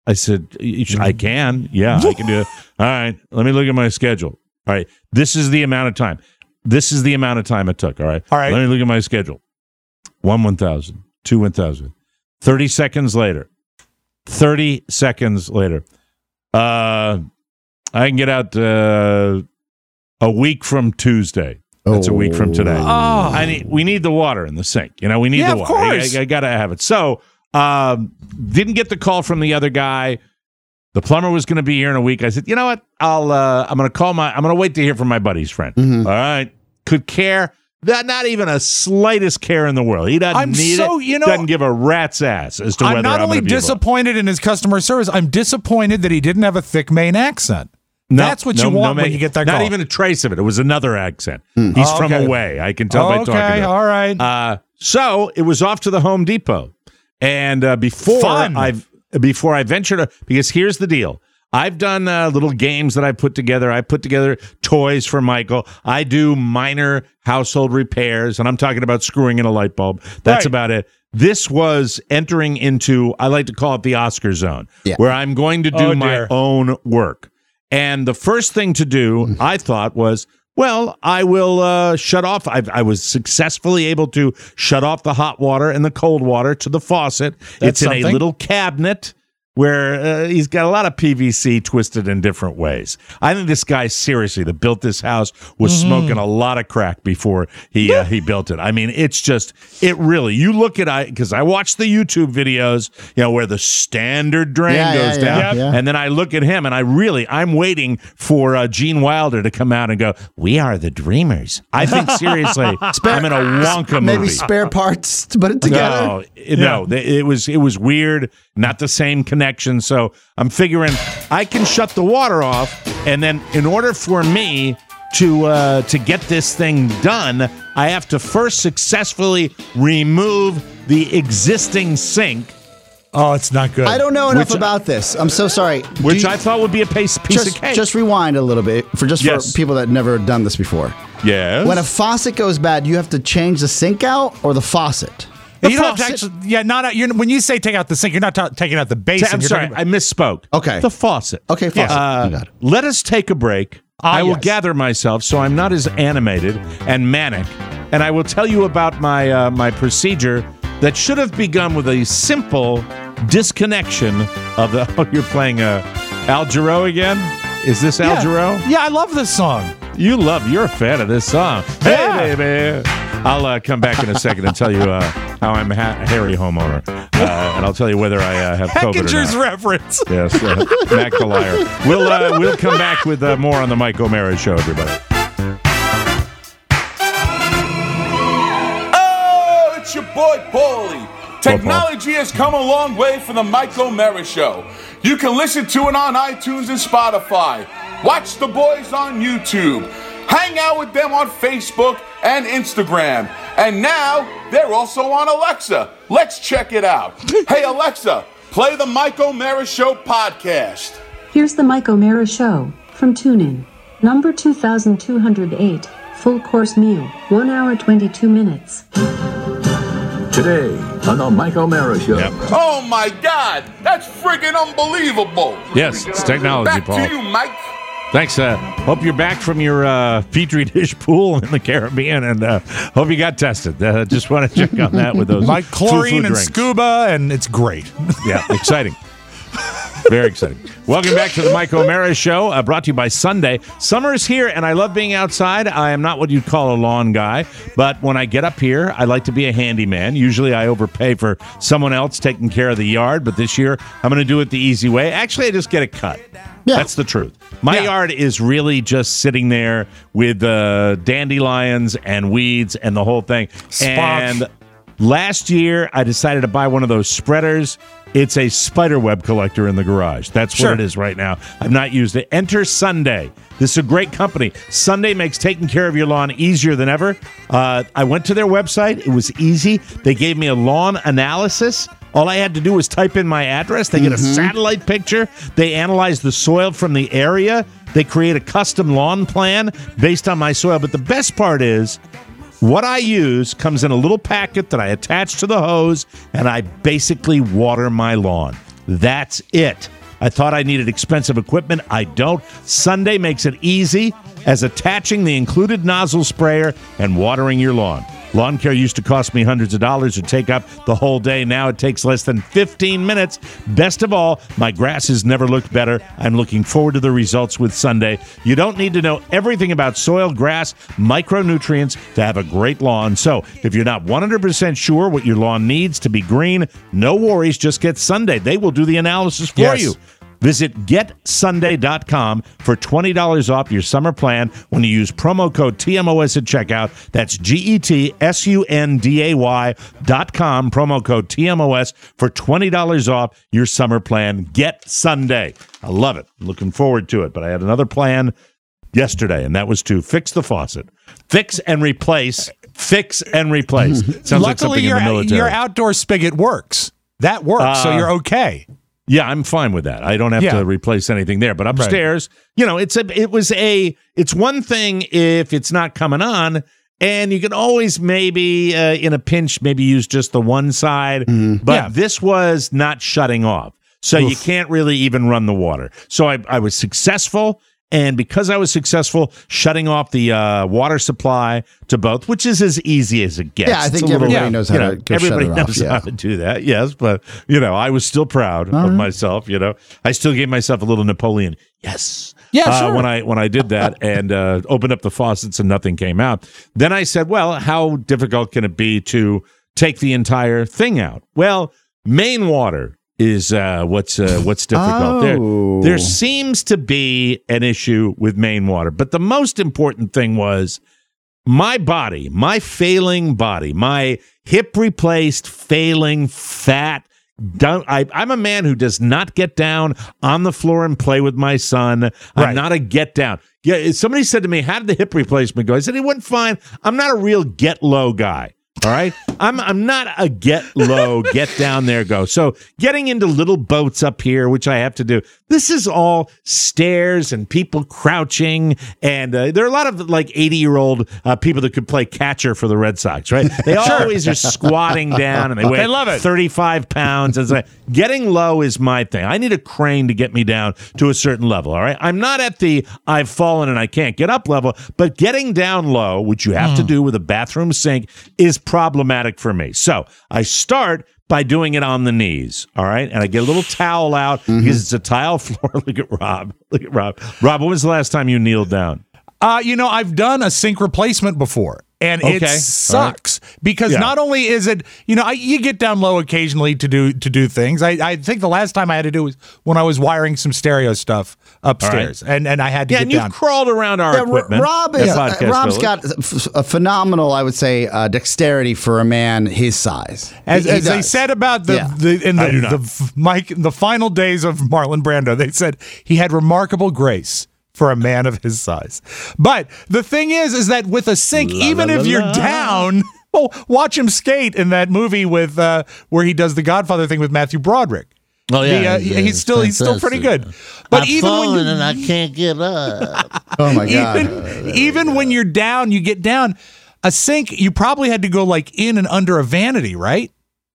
I said, I can. Yeah, I can do it. All right, let me look at my schedule. All right, this is the amount of time. This is the amount of time it took, all right? All right. Let me look at my schedule. 1,000, 2,000. 30 seconds later. I can get out a week from Tuesday. That's a week from today. Oh. We need the water in the sink. You know, we need the water. Of course. I got to have it. So, didn't get the call from the other guy. The plumber was going to be here in a week. I said, you know what? I'm going to wait to hear from my buddy's friend. Mm-hmm. All right. Could care. Not even a slightest care in the world. He doesn't need it. Doesn't give a rat's ass as to whether I'm going to be I'm not only disappointed in his customer service, I'm disappointed that he didn't have a thick Maine accent. That's what you want when you get that call. Not even a trace of it. It was another accent. Mm. He's from away. I can tell by talking to him. Okay, all right. So it was off to the Home Depot. And before I ventured, because here's the deal. I've done little games that I put together. I put together toys for Michael. I do minor household repairs, and I'm talking about screwing in a light bulb. That's about it. This was entering into, I like to call it the Oscar zone, where I'm going to do my own work. And the first thing to do, I thought, was, well, I will shut off. I was successfully able to shut off the hot water and the cold water to the faucet. It's in a little cabinet where he's got a lot of PVC twisted in different ways. I think this guy, seriously, that built this house was smoking a lot of crack before he built it. I mean, it's just, it really, you look at it, because I watch the YouTube videos, where the standard drain goes down, and then I look at him, and I'm waiting for Gene Wilder to come out and go, we are the dreamers. I think, seriously, I'm in a Wonka movie. Maybe spare parts to put it together. It was weird, not the same connection, so I'm figuring I can shut the water off, and then in order for me to get this thing done, I have to first successfully remove the existing sink. Oh, it's not good. I don't know enough about this. I'm so sorry. Which I thought would be a piece of cake. Just rewind a little bit for people that never done this before. Yes. When a faucet goes bad, you have to change the sink out or the faucet? You don't have to actually, when you say take out the sink, you're not taking out the basin. I'm sorry, I misspoke. Okay. The faucet. Okay, faucet. You got it. Let us take a break. I will gather myself so I'm not as animated and manic, and I will tell you about my procedure that should have begun with a simple disconnection of the... Oh, you're playing Al Jarreau again? Is this Al Jarreau? Yeah, I love this song. You're a fan of this song. Hey, baby. I'll come back in a second and tell you how I'm a hairy homeowner. And I'll tell you whether I have COVID or not. Heckinger's reference. Yes, Mac the liar. We'll come back with more on the Mike O'Meara Show, everybody. Oh, it's your boy, Paulie. Technology has come a long way for the Mike O'Meara Show. You can listen to it on iTunes and Spotify. Watch the boys on YouTube. Hang out with them on Facebook and Instagram. And now, they're also on Alexa. Let's check it out. Hey, Alexa, play the Mike O'Meara Show podcast. Here's the Mike O'Meara Show from TuneIn. Number 2208, full course meal, 1 hour 22 minutes. Today on the Mike O'Meara Show. Yep. Oh, my God. That's friggin' unbelievable. Yes, it's technology, Paul. Back to you, Mike. Thanks. Hope you're back from your Petri dish pool in the Caribbean, and hope you got tested. Just want to check on that with those. Like chlorine and scuba, and it's great. Yeah, exciting. Very exciting. Welcome back to the Mike O'Meara Show, brought to you by Sunday. Summer is here, and I love being outside. I am not what you'd call a lawn guy, but when I get up here, I like to be a handyman. Usually I overpay for someone else taking care of the yard, but this year I'm going to do it the easy way. Actually, I just get it cut. Yeah. That's the truth. My yard is really just sitting there with dandelions and weeds and the whole thing. Spots. And last year, I decided to buy one of those spreaders. It's a spider web collector in the garage. That's what it is right now. I've not used it. Enter Sunday. This is a great company. Sunday makes taking care of your lawn easier than ever. I went to their website. It was easy. They gave me a lawn analysis. All I had to do was type in my address. They get a satellite picture. They analyze the soil from the area. They create a custom lawn plan based on my soil. But the best part is, what I use comes in a little packet that I attach to the hose, and I basically water my lawn. That's it. I thought I needed expensive equipment. I don't. Sunday makes it easy as attaching the included nozzle sprayer and watering your lawn. Lawn care used to cost me hundreds of dollars or take up the whole day. Now it takes less than 15 minutes. Best of all, my grass has never looked better. I'm looking forward to the results with Sunday. You don't need to know everything about soil, grass, micronutrients to have a great lawn. So if you're not 100% sure what your lawn needs to be green, no worries. Just get Sunday. They will do the analysis for you. Visit GetSunday.com for $20 off your summer plan when you use promo code TMOS at checkout. That's GetSunday.com, promo code TMOS for $20 off your summer plan. Get Sunday. I love it. Looking forward to it. But I had another plan yesterday, and that was to fix the faucet. Fix and replace. Fix and replace. Sounds like something in the military. Luckily, your outdoor spigot works. That works, so you're okay. Yeah, I'm fine with that. I don't have to replace anything there. But upstairs, you know, it's one thing if it's not coming on, and you can always maybe in a pinch maybe use just the one side. But this was not shutting off, so you can't really even run the water. So I was successful. And because I was successful shutting off the water supply to both, which is as easy as it gets. Yeah, I think everybody knows how to shut it off. Everybody knows how to do that, yes. But, you know, I was still proud of myself, you know. I still gave myself a little Napoleon. Yes. Yeah, sure. When I did that and opened up the faucets and nothing came out. Then I said, well, how difficult can it be to take the entire thing out? Well, main water is what's difficult. There seems to be an issue with main water, but the most important thing was my body, my failing body, my hip replaced failing fat. I'm a man who does not get down on the floor and play with my son. I'm not a get down. Yeah, somebody said to me, "How did the hip replacement go?" I said, "It went fine. I'm not a real get low guy." All right. I'm not a get low, get down there, go. So getting into little boats up here, which I have to do. This is all stairs and people crouching. And there are a lot of like 80-year-old people that could play catcher for the Red Sox, right? They always are squatting down and they weigh 35 pounds. It's like, getting low is my thing. I need a crane to get me down to a certain level. All right. I'm not at the I've fallen and I can't get up level, but getting down low, which you have to do with a bathroom sink, is problematic for me. So I start by doing it on the knees, all right? And I get a little towel out because it's a tile floor. Look at Rob. Look at Rob. Rob, when was the last time you kneeled down? You know, I've done a sink replacement before, and it sucks because not only is it, you know, you get down low occasionally to do things. I think the last time I had to do was when I was wiring some stereo stuff upstairs, and I had to get down. Yeah, and you've crawled around our equipment. Rob's got a phenomenal, I would say, dexterity for a man his size. As they said about the final days of Marlon Brando, they said he had remarkable grace for a man of his size. But the thing is that with a sink, even if you're down, well, watch him skate in that movie with where he does the Godfather thing with Matthew Broderick. Oh yeah, he's still pretty good. But I've fallen and I can't get up. Oh my god! Even when you're down, you get down. A sink, you probably had to go like in and under a vanity, right?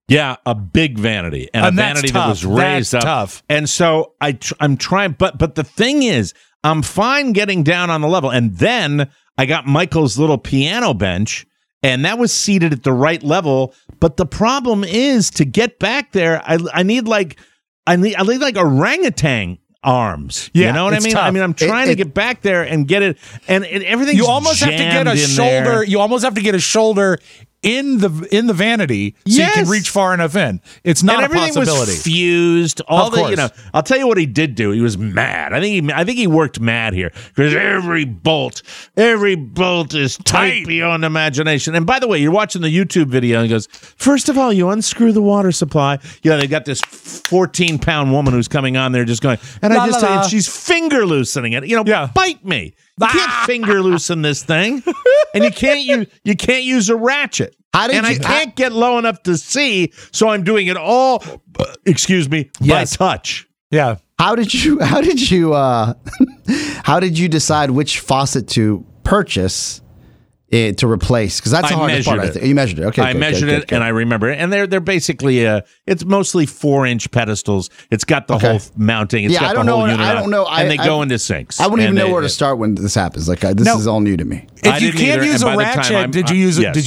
Yeah, a big vanity and a vanity that was raised up. Tough. And so I'm trying, but the thing is, I'm fine getting down on the level. And then I got Michael's little piano bench, and that was seated at the right level. But the problem is to get back there, I need like orangutan arms. Yeah, you know what I mean? Tough. I mean, I'm trying to get back there and get it, and everything's You almost have to get a shoulder in the vanity so you can reach far enough in. It's not a possibility. Everything was fused. I'll tell you what he did do. He was mad. I think he worked mad here, because every bolt is tight beyond imagination. And by the way, you're watching the YouTube video, and he goes, first of all, you unscrew the water supply. You know, they got this 14-pound woman who's coming on there just going, and she's finger loosening it. You know, bite me. You can't finger loosen this thing, and you can't use a ratchet. I can't get low enough to see, so I'm doing it all. By touch. Yeah. How did you decide which faucet to purchase to replace? Because that's the hardest part. You measured it. Okay. I measured it. And I remember it. And they're basically it's mostly 4-inch pedestals. It's got the whole mounting. It's got the whole unit. I don't know. And they go into sinks. I wouldn't even know where to start when this happens. Like this is all new to me. If you can't use a ratchet, did you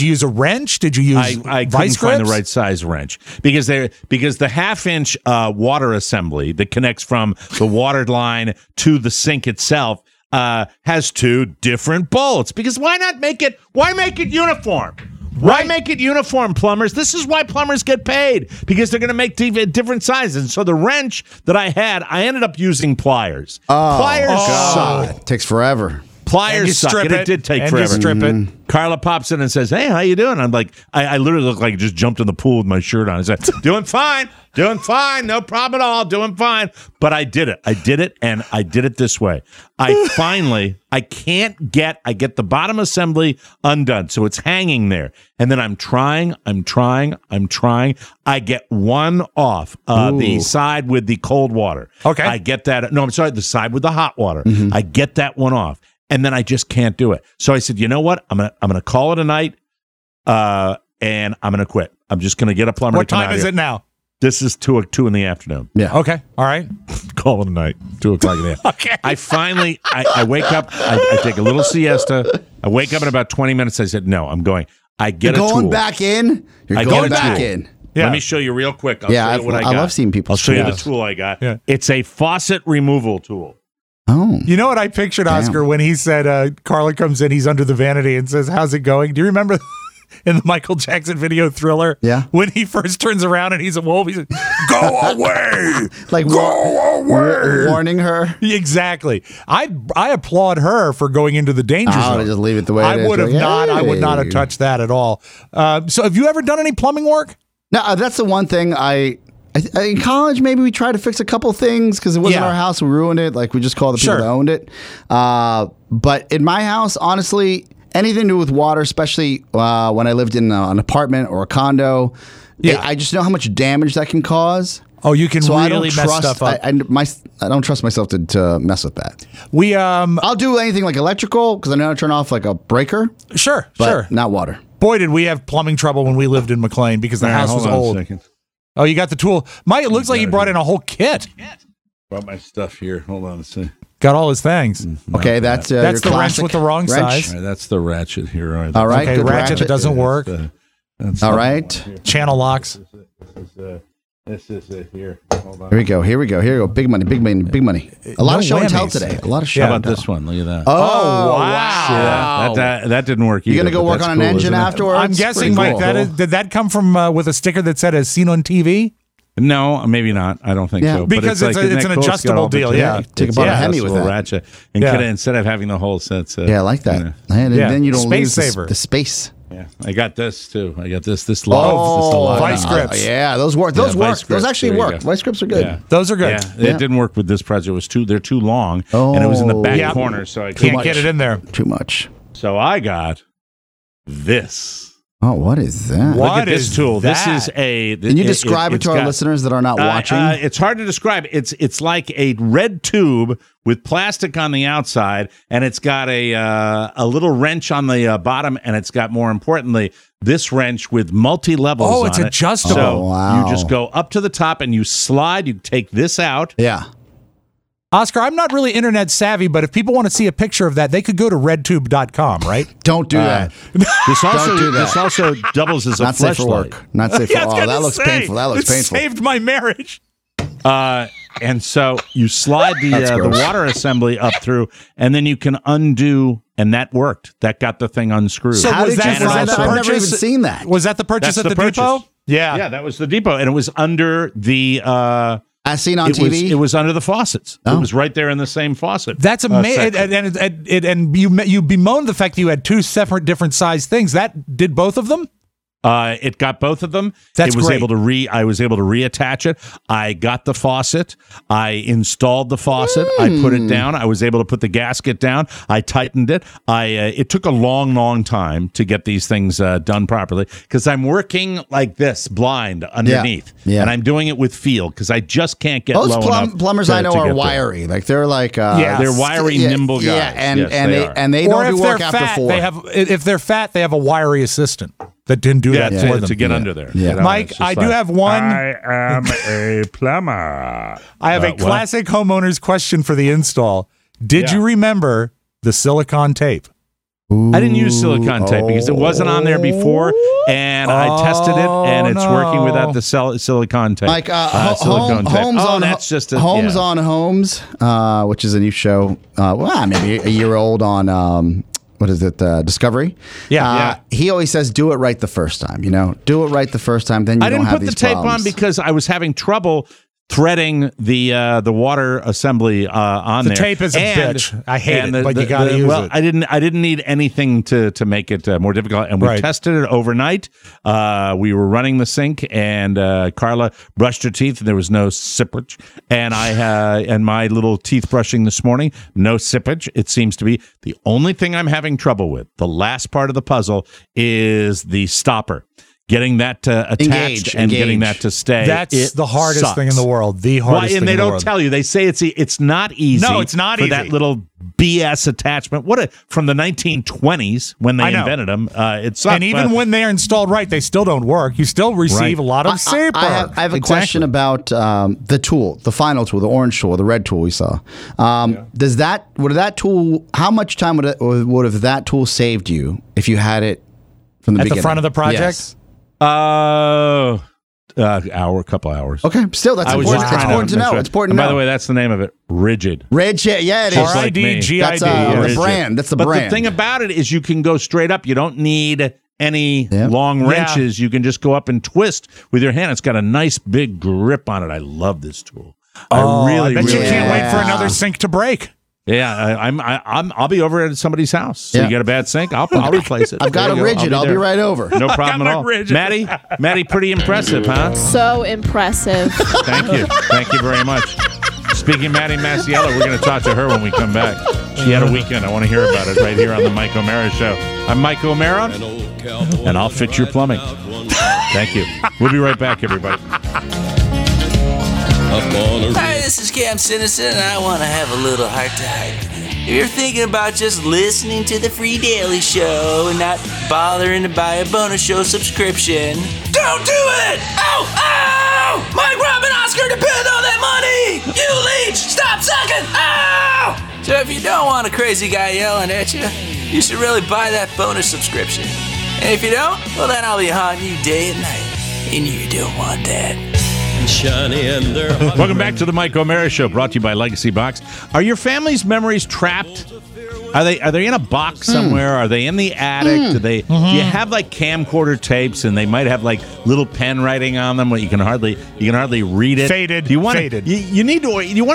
use a wrench? Did you use vice grips? I couldn't find the right size wrench because the 1/2-inch water assembly that connects from the water line to the sink itself has two different bolts, because why make it uniform? Why make it uniform, plumbers? This is why plumbers get paid, because they're going to make different sizes. And so the wrench that I had, I ended up using pliers. Pliers suck. It takes forever. Pliers suck. It did take forever. And you strip it. Carla pops in and says, hey, how you doing? I'm like, I literally look like I just jumped in the pool with my shirt on. I said, doing fine, no problem at all, doing fine. But I did it, and I did it this way. I get the bottom assembly undone, so it's hanging there. And then I'm trying. I get one off, the side with the cold water. Okay. I get that. No, I'm sorry, the side with the hot water. Mm-hmm. I get that one off. And then I just can't do it. So I said, you know what? I'm gonna call it a night, and I'm gonna quit. I'm just gonna get a plumber. What time is it now? This is 2 in the afternoon. Yeah. Okay. All right. Call it a night. 2:00 in the afternoon. Okay. I finally, I wake up. I take a little siesta. I wake up in about 20 minutes. I said, no, I'm going. I get You're a going tool. Back in. You're I going back tool. In. Yeah. Let me show you real quick. I'll show you what I got. I love seeing people. I'll show you the tool I got. Yeah. It's a faucet removal tool. Oh. You know what I pictured, Oscar, when he said, Carla comes in, he's under the vanity and says, how's it going? Do you remember in the Michael Jackson video Thriller? Yeah. When he first turns around and he's a wolf, he says, go away! Like, go away! Warning her? Exactly. I applaud her for going into the danger zone. Just leave it the way it is. I would not have touched that at all. So have you ever done any plumbing work? No, that's the one thing in college, maybe we tried to fix a couple things because it wasn't our house. We ruined it. Like, we just called the people that owned it. But in my house, honestly, anything to do with water, especially when I lived in an apartment or a condo, I just know how much damage that can cause. Oh, you can really mess stuff up. I don't trust myself to mess with that. I'll do anything like electrical because I know how to turn off like a breaker. Sure. Not water. Boy, did we have plumbing trouble when we lived in McLean because the house was old. Oh, you got the tool. Mike, it looks like he brought in a whole kit. Brought my stuff here. Hold on a second. Got all his things. Okay, that's the wrench with the wrong size. Right, that's the ratchet here. All right. Okay, ratchet doesn't work. All right. Channel locks. This is it here. Hold on. Here we go. Big money. A lot of show and tell today. How about this one? Look at that. Oh, wow. That didn't work either. You're going to go work on an engine afterwards? I'm guessing, Mike, did that come from with a sticker that said as seen on TV? No, maybe not. I don't think so. Because it's an adjustable deal. Yeah. Take a Hemi with that. Ratchet. And instead of having the whole set. Yeah, I like that. And then you don't lose the space. Yeah, I got this too. I got this love. Oh, vice grips. Yeah, those work. Those actually work. Vice grips are good. Yeah. Those are good. Yeah, it didn't work with this project. It was they're too long, and it was in the back corner, so I can't get it in there. Too much. So I got this. Oh, what is that? Look at this tool. This is a... Can you describe it to our listeners that are not watching? It's hard to describe. It's like a red tube with plastic on the outside, and it's got a little wrench on the bottom, and it's got, more importantly, this wrench with multi-levels on it. Oh, it's adjustable. So you just go up to the top, and you slide. You take this out. Yeah. Oscar, I'm not really internet savvy, but if people want to see a picture of that, they could go to redtube.com, right? Don't do that. This also doubles as a fleshlight. Not safe for work. That looks painful. That looks painful. Saved my marriage. And so you slide the water assembly up through, and then you can undo, and that worked. That got the thing unscrewed. So how was that I've never even seen that. Was that the purchase at the depot? Yeah. Yeah, that was the depot, and it was under the... I seen on TV. It was under the faucets. Oh. It was right there in the same faucet. That's amazing. And you bemoaned the fact that you had two separate different size things. That did both of them? It got both of them. That's great. I was able to reattach it. I got the faucet. I installed the faucet. I put it down. I was able to put the gasket down. I tightened it. It took a long time to get these things done properly because I'm working like this, blind underneath, and I'm doing it with feel because I just can't get low enough. Plumbers I know are wiry. Like they're like they're wiry, nimble guys. Yeah, and they don't do work after four. If they're fat, they have a wiry assistant. That didn't do that for them. To get under there. Yeah. You know, Mike, I do have one. I am a plumber. I have a classic homeowner's question for the install. Did you remember the silicone tape? Ooh, I didn't use silicone tape because it wasn't on there before, and I tested it, and it's working without the silicone tape. Mike, Homes on Homes, which is a new show, maybe a year old on... what is it? Discovery. Yeah. He always says, "Do it right the first time." You know, do it right the first time. Then I didn't put the tape on because I was having trouble threading the water assembly on there. The tape is a bitch. I hate it, but you gotta use it. Well, I didn't need anything to make it more difficult. And we tested it overnight. We were running the sink, and Carla brushed her teeth, and there was no sippage. And I and my little teeth brushing this morning, no sippage. It seems to be the only thing I'm having trouble with. The last part of the puzzle is the stopper. Getting that to attach and getting that to stay. That's the hardest thing in the world. The hardest thing in the world. And they don't tell you. They say it's not easy. No, it's not easy. For that little BS attachment. From the 1920s when they invented them. And even when they're installed right, they still don't work. You still receive a lot of sippage. I have a question about the tool, the final tool, the orange tool, the red tool we saw. How much time would have that tool saved you if you had it from the beginning? At the front of the project? Yes. Couple hours. Okay, still that's important. It's important to know. It's important. By the way, that's the name of it. Rigid. Rigid. Yeah, it is. RIDGID. That's the brand. That's the brand. But the thing about it is, you can go straight up. You don't need any long wrenches. You can just go up and twist with your hand. It's got a nice big grip on it. I love this tool. I bet you can't wait for another sink to break. Yeah, I'll be over at somebody's house. So you got a bad sink, I'll replace it. I've got a Rigid. I'll be right over. No problem at all. Maddie, pretty impressive, huh? So impressive. Thank you. Thank you very much. Speaking of Maddie Massiello, we're going to talk to her when we come back. She had a weekend. I want to hear about it right here on the Mike O'Meara Show. I'm Mike O'Meara, and I'll fix your plumbing. Thank you. We'll be right back, everybody. Hi, this is Cam Sinister, and I want to have a little heart-to-heart. If you're thinking about just listening to the free daily show and not bothering to buy a bonus show subscription, don't do it! Ow! Ow! Mike, Rob, and Oscar depend on that money! You leech! Stop sucking! Ow! So if you don't want a crazy guy yelling at you, you should really buy that bonus subscription. And if you don't, well, then I'll be haunting you day and night. And you don't want that. Welcome back to the Mike O'Meara Show, brought to you by Legacy Box. Are your family's memories trapped? Are they in a box somewhere? Are they in the attic? Do you have like camcorder tapes, and they might have like little pen writing on them, where you can hardly read it. Faded. Faded. You want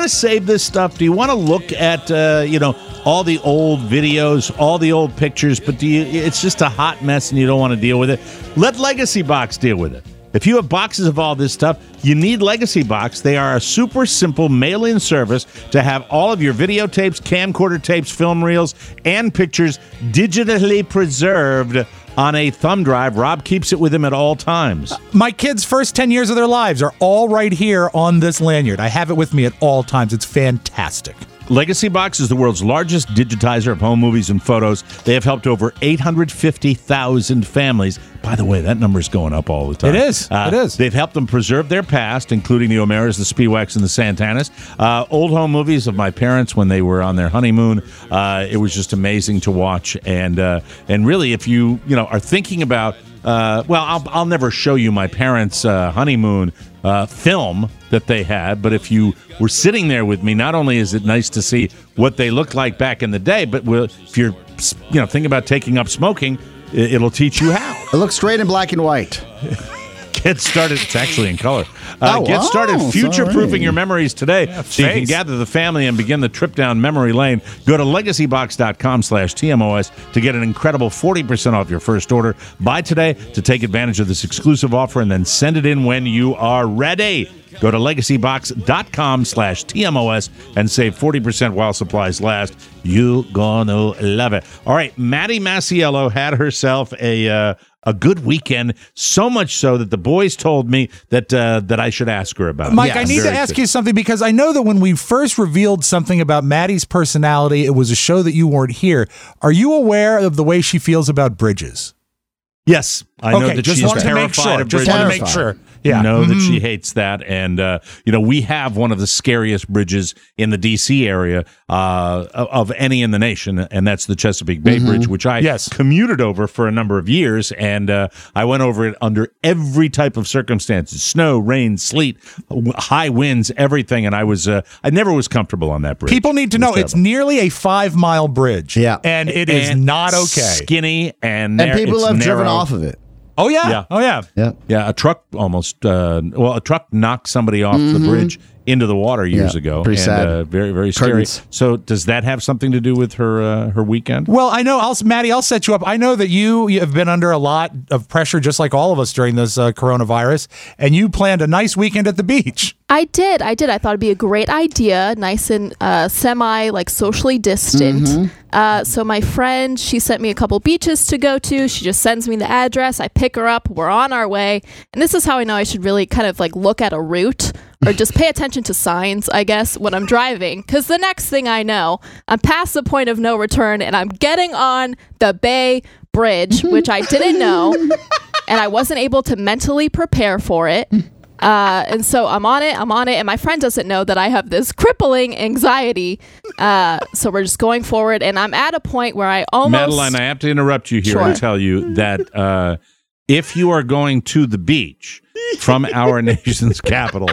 to save this stuff? Do you want to look at all the old videos, all the old pictures? But it's just a hot mess, and you don't want to deal with it. Let Legacy Box deal with it. If you have boxes of all this stuff, you need Legacy Box. They are a super simple mail-in service to have all of your videotapes, camcorder tapes, film reels, and pictures digitally preserved on a thumb drive. Rob keeps it with him at all times. My kids' first 10 years of their lives are all right here on this lanyard. I have it with me at all times. It's fantastic. Legacy Box is the world's largest digitizer of home movies and photos. They have helped over 850,000 families. By the way, that number's going up all the time. It is. It is. They've helped them preserve their past, including the O'Mearas, the Spiewaks, and the Santanas. Old home movies of my parents when they were on their honeymoon. It was just amazing to watch. And really, if you are thinking about, I'll never show you my parents' honeymoon film that they had, but if you were sitting there with me, not only is it nice to see what they looked like back in the day, but if you're thinking about taking up smoking, it'll teach you how. It looks great in black and white. Get started. It's actually in color. Get started future-proofing your memories today so you can gather the family and begin the trip down memory lane. Go to legacybox.com/TMOS to get an incredible 40% off your first order. Buy today to take advantage of this exclusive offer and then send it in when you are ready. Go to legacybox.com/TMOS and save 40% while supplies last. You gonna love it. All right, Maddie Massiello had herself a good weekend, so much so that the boys told me that I should ask her about it. Mike, yes. I need to ask you something, because I know that when we first revealed something about Maddie's personality, it was a show that you weren't here. Are you aware of the way she feels about bridges? Yes, I know that she's terrified of bridges. Just want to make sure. Yeah. That she hates that. And, we have one of the scariest bridges in the D.C. area of any in the nation, and that's the Chesapeake Bay Bridge, which I commuted over for a number of years, and I went over it under every type of circumstances, snow, rain, sleet, high winds, everything, and I never was comfortable on that bridge. People need to know it's nearly a 5-mile bridge, and it is not okay. Skinny and people have driven off of it. Oh, yeah. Yeah. A truck almost, knocked somebody off the bridge into the water years ago. Pretty sad. Very, very scary. Curtains. So does that have something to do with her weekend? Well, I know, Maddie, I'll set you up. I know that you have been under a lot of pressure, just like all of us during this coronavirus, and you planned a nice weekend at the beach. I did. I thought it'd be a great idea, nice and semi, socially distant. So my friend, she sent me a couple beaches to go to. She just sends me the address. I pick her up. We're on our way. And this is how I know I should really kind of look at a route or just pay attention to signs, I guess, when I'm driving. Because the next thing I know, I'm past the point of no return and I'm getting on the Bay Bridge, which I didn't know. And I wasn't able to mentally prepare for it. And so I'm on it, and my friend doesn't know that I have this crippling anxiety. So we're just going forward, and I'm at a point where I almost... Madeline, I have to interrupt you here and tell you that if you are going to the beach from our nation's capital...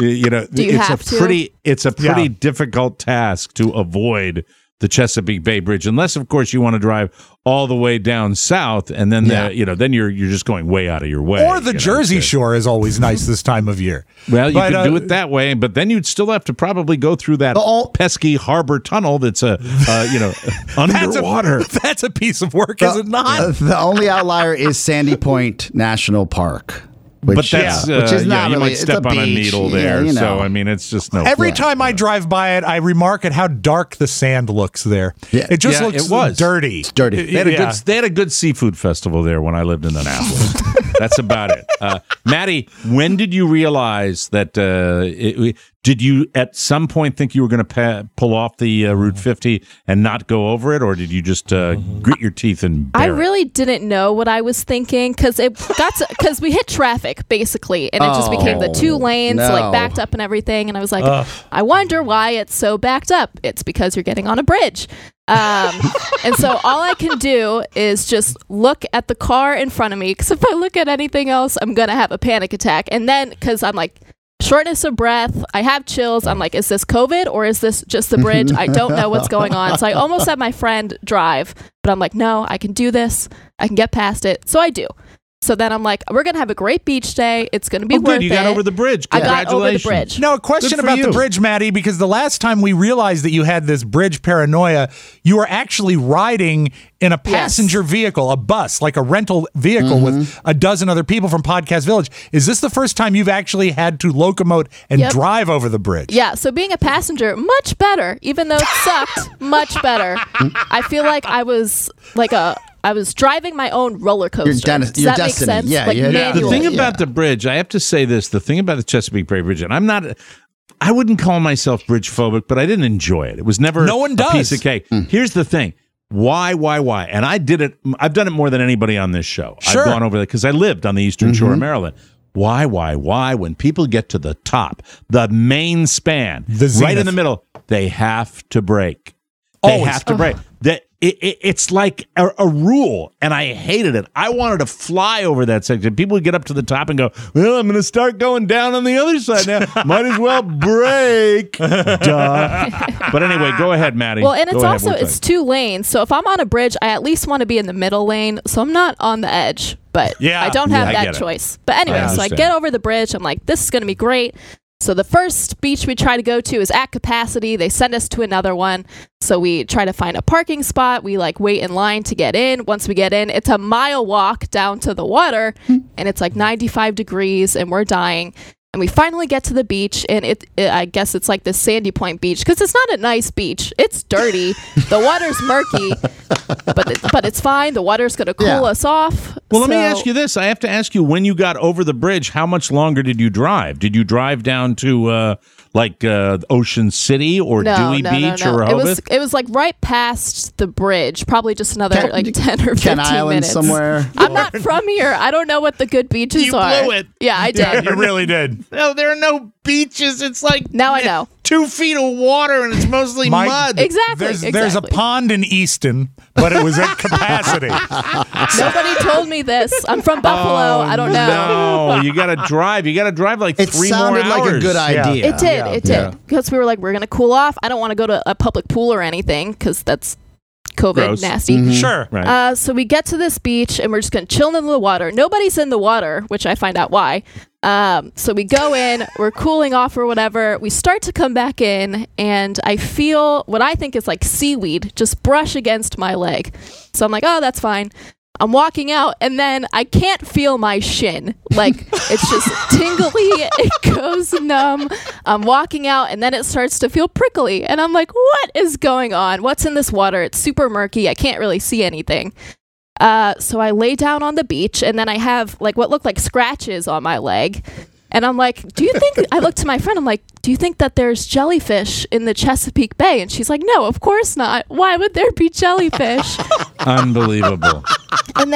It's a pretty difficult task to avoid the Chesapeake Bay Bridge, unless, of course, you want to drive all the way down south, and then then you're just going way out of your way. Or the Jersey Shore is always nice this time of year. Well, you could do it that way, but then you'd still have to probably go through that pesky harbor tunnel that's underwater. That's a piece of work, is it not? The only outlier is Sandy Point National Park. Which is not really. You might step on a needle there. So I mean, it's just no. Every time I drive by it, I remark at how dark the sand looks there. Yeah. It just looks dirty. It's dirty. They had a good seafood festival there when I lived in Annapolis. That's about it. Maddie, when did you realize that? Did you at some point think you were going to pull off the Route 50 and not go over it, or did you just grit your teeth and bear it? I really didn't know what I was thinking, because we hit traffic, basically, and it just became the two lanes, backed up and everything, and I was like, I wonder why it's so backed up. It's because you're getting on a bridge. And so all I can do is just look at the car in front of me, because if I look at anything else, I'm going to have a panic attack. And then, because I'm like... shortness of breath. I have chills. I'm like, is this COVID or is this just the bridge? I don't know what's going on. So I almost had my friend drive, but I'm like, no, I can do this. I can get past it. So I do. So then I'm like, we're going to have a great beach day. It's going to be worth it. You got over the bridge. Congratulations. I got over the bridge. Now, a question about the bridge, Maddie, because the last time we realized that you had this bridge paranoia, you were actually riding in a passenger vehicle, a bus, like a rental vehicle with a dozen other people from Podcast Village. Is this the first time you've actually had to locomote and drive over the bridge? Yeah, so being a passenger, much better. Even though it sucked, much better. I feel like I was driving my own roller coaster. Does that make sense? Yeah. The thing about the bridge, I have to say this, the thing about the Chesapeake Bay Bridge, and I'm not... I wouldn't call myself bridge phobic, but I didn't enjoy it. It was never a piece of cake. Mm. Here's the thing. Why? And I did it. I've done it more than anybody on this show. Sure. I've gone over there because I lived on the Eastern Shore of Maryland. Why? When people get to the top, the main span, right in the middle, they have to break. They have to break. It's like a rule, and I hated it. I wanted to fly over that section. People would get up to the top and go, well, I'm going to start going down on the other side now. Might as well break. Duh. But anyway, go ahead, Maddie. Well, and it's also two lanes. So if I'm on a bridge, I at least want to be in the middle lane. So I'm not on the edge, but I don't have that choice. But anyway, so I get over the bridge. I'm like, this is going to be great. So the first beach we try to go to is at capacity. They send us to another one. So we try to find a parking spot. We like wait in line to get in. Once we get in, it's a mile walk down to the water and it's like 95 degrees and we're dying. And we finally get to the beach, and I guess it's like the Sandy Point beach because it's not a nice beach. It's dirty. The water's murky, but it's fine. The water's going to cool us off. Well, let me ask you this. I have to ask you, when you got over the bridge, how much longer did you drive? Did you drive down to Ocean City or Dewey Beach or Rehoboth? It was like right past the bridge, probably just another 10 or 15 minutes. Somewhere. I'm not from here. I don't know what the good beaches are. You blew it. Yeah, I did. Yeah, you really did. No, there are no beaches. It's like now I know. 2 feet of water and it's mostly mud. Exactly. There's a pond in Easton, but it was at capacity. Nobody told me this. I'm from Buffalo. I don't know. No, you got to drive. You got to drive like 3 more hours. It sounded like a good idea. Yeah. It did. Because we were like, we're going to cool off. I don't want to go to a public pool or anything because that's COVID nasty. Mm-hmm. Sure. Right. So we get to this beach and we're just going to chill in the water. Nobody's in the water, which I find out why. So we go in, we're cooling off or whatever. We start to come back in, and I feel what I think is like seaweed just brush against my leg. So I'm like, oh, that's fine. I'm walking out, and then I can't feel my shin. Like, it's just tingly. It goes numb. I'm walking out, and then it starts to feel prickly. And I'm like, what is going on? What's in this water? It's super murky. I can't really see anything. So I lay down on the beach, and then I have, like, what looked like scratches on my leg. And I'm like, I look to my friend, I'm like, do you think that there's jellyfish in the Chesapeake Bay? And she's like, no, of course not. Why would there be jellyfish? Unbelievable. But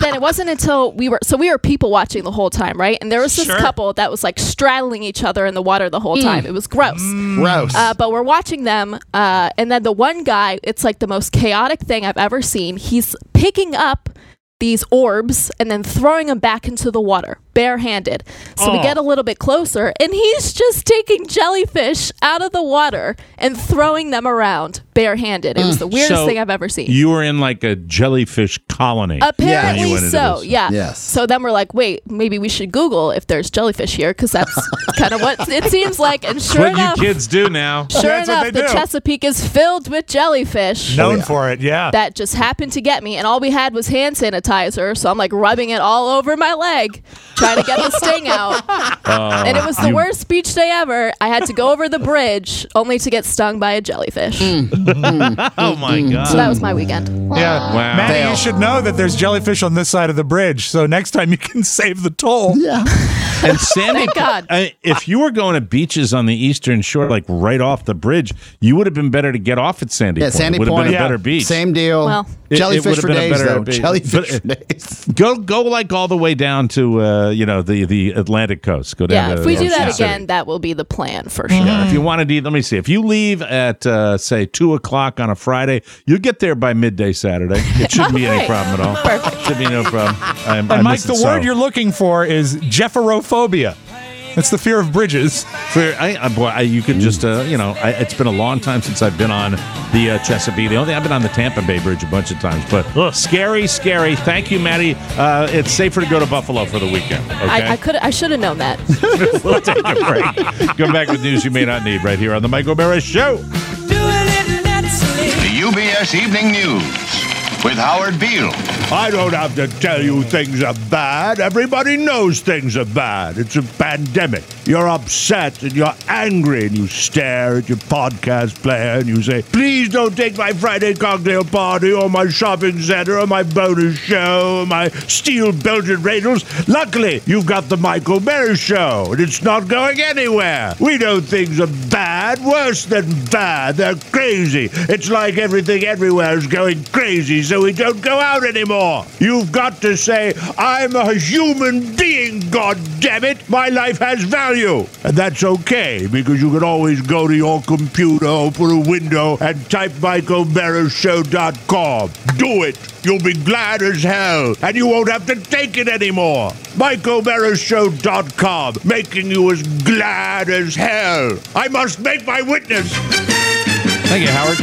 then it wasn't until we were people watching the whole time, right? And there was this couple that was like straddling each other in the water the whole time. It was gross. Gross. But we're watching them. And then the one guy, it's like the most chaotic thing I've ever seen. He's picking up these orbs and then throwing them back into the water barehanded. So we get a little bit closer and he's just taking jellyfish out of the water and throwing them around barehanded. It was the weirdest thing I've ever seen. You were in like a jellyfish colony. Apparently so, yeah. Yes. So then we're like, wait, maybe we should Google if there's jellyfish here because that's kind of what it seems like. And sure enough, you kids do now. Sure enough, the Chesapeake is filled with jellyfish. Known for it, yeah. That just happened to get me, and all we had was hand sanitizer, so I'm like rubbing it all over my leg, trying to get the sting out. And it was the worst beach day ever. I had to go over the bridge only to get stung by a jellyfish. Oh my God. So that was my weekend. Yeah. Wow. Maddie, you should know that there's jellyfish on this side of the bridge, so next time you can save the toll. Yeah. And Sandy, thank God. If you were going to beaches on the Eastern Shore, like right off the bridge, you would have been better to get off at Sandy Point. Sandy Point would have been a better beach. Same deal. Well, jellyfish for days, though. Jellyfish for days. Go like all the way down to the Atlantic coast. Go down. Yeah, if we do that again, that will be the plan for sure. Yeah, if you want to, let me see. If you leave at say 2:00 on a Friday, you'll get there by midday Saturday. It shouldn't be any problem at all. Perfect. Should be no problem. And Mike, the word you're looking for is jephyrophobia. That's the fear of bridges. You could just, it's been a long time since I've been on the Chesapeake. The only thing, I've been on the Tampa Bay Bridge a bunch of times, but scary, scary. Thank you, Maddie. It's safer to go to Buffalo for the weekend. Okay? I should have known that. We'll take a break. Come back with news you may not need right here on the Mike O'Meara Show. Doing it naturally. The UBS Evening News. With Howard Beale. I don't have to tell you things are bad. Everybody knows things are bad. It's a pandemic. You're upset and you're angry and you stare at your podcast player and you say, please don't take my Friday cocktail party or my shopping center or my bonus show or my steel belted radials. Luckily, you've got the Michael O'Meara Show and it's not going anywhere. We know things are bad, worse than bad. They're crazy. It's like everything everywhere is going crazy, so we don't go out anymore. You've got to say, I'm a human being, goddammit. My life has value. And that's okay, because you can always go to your computer, open a window, and type MikeO'MearaShow.com. Do it. You'll be glad as hell, and you won't have to take it anymore. MikeO'MearaShow.com, making you as glad as hell. I must make my witness. Thank you, Howard.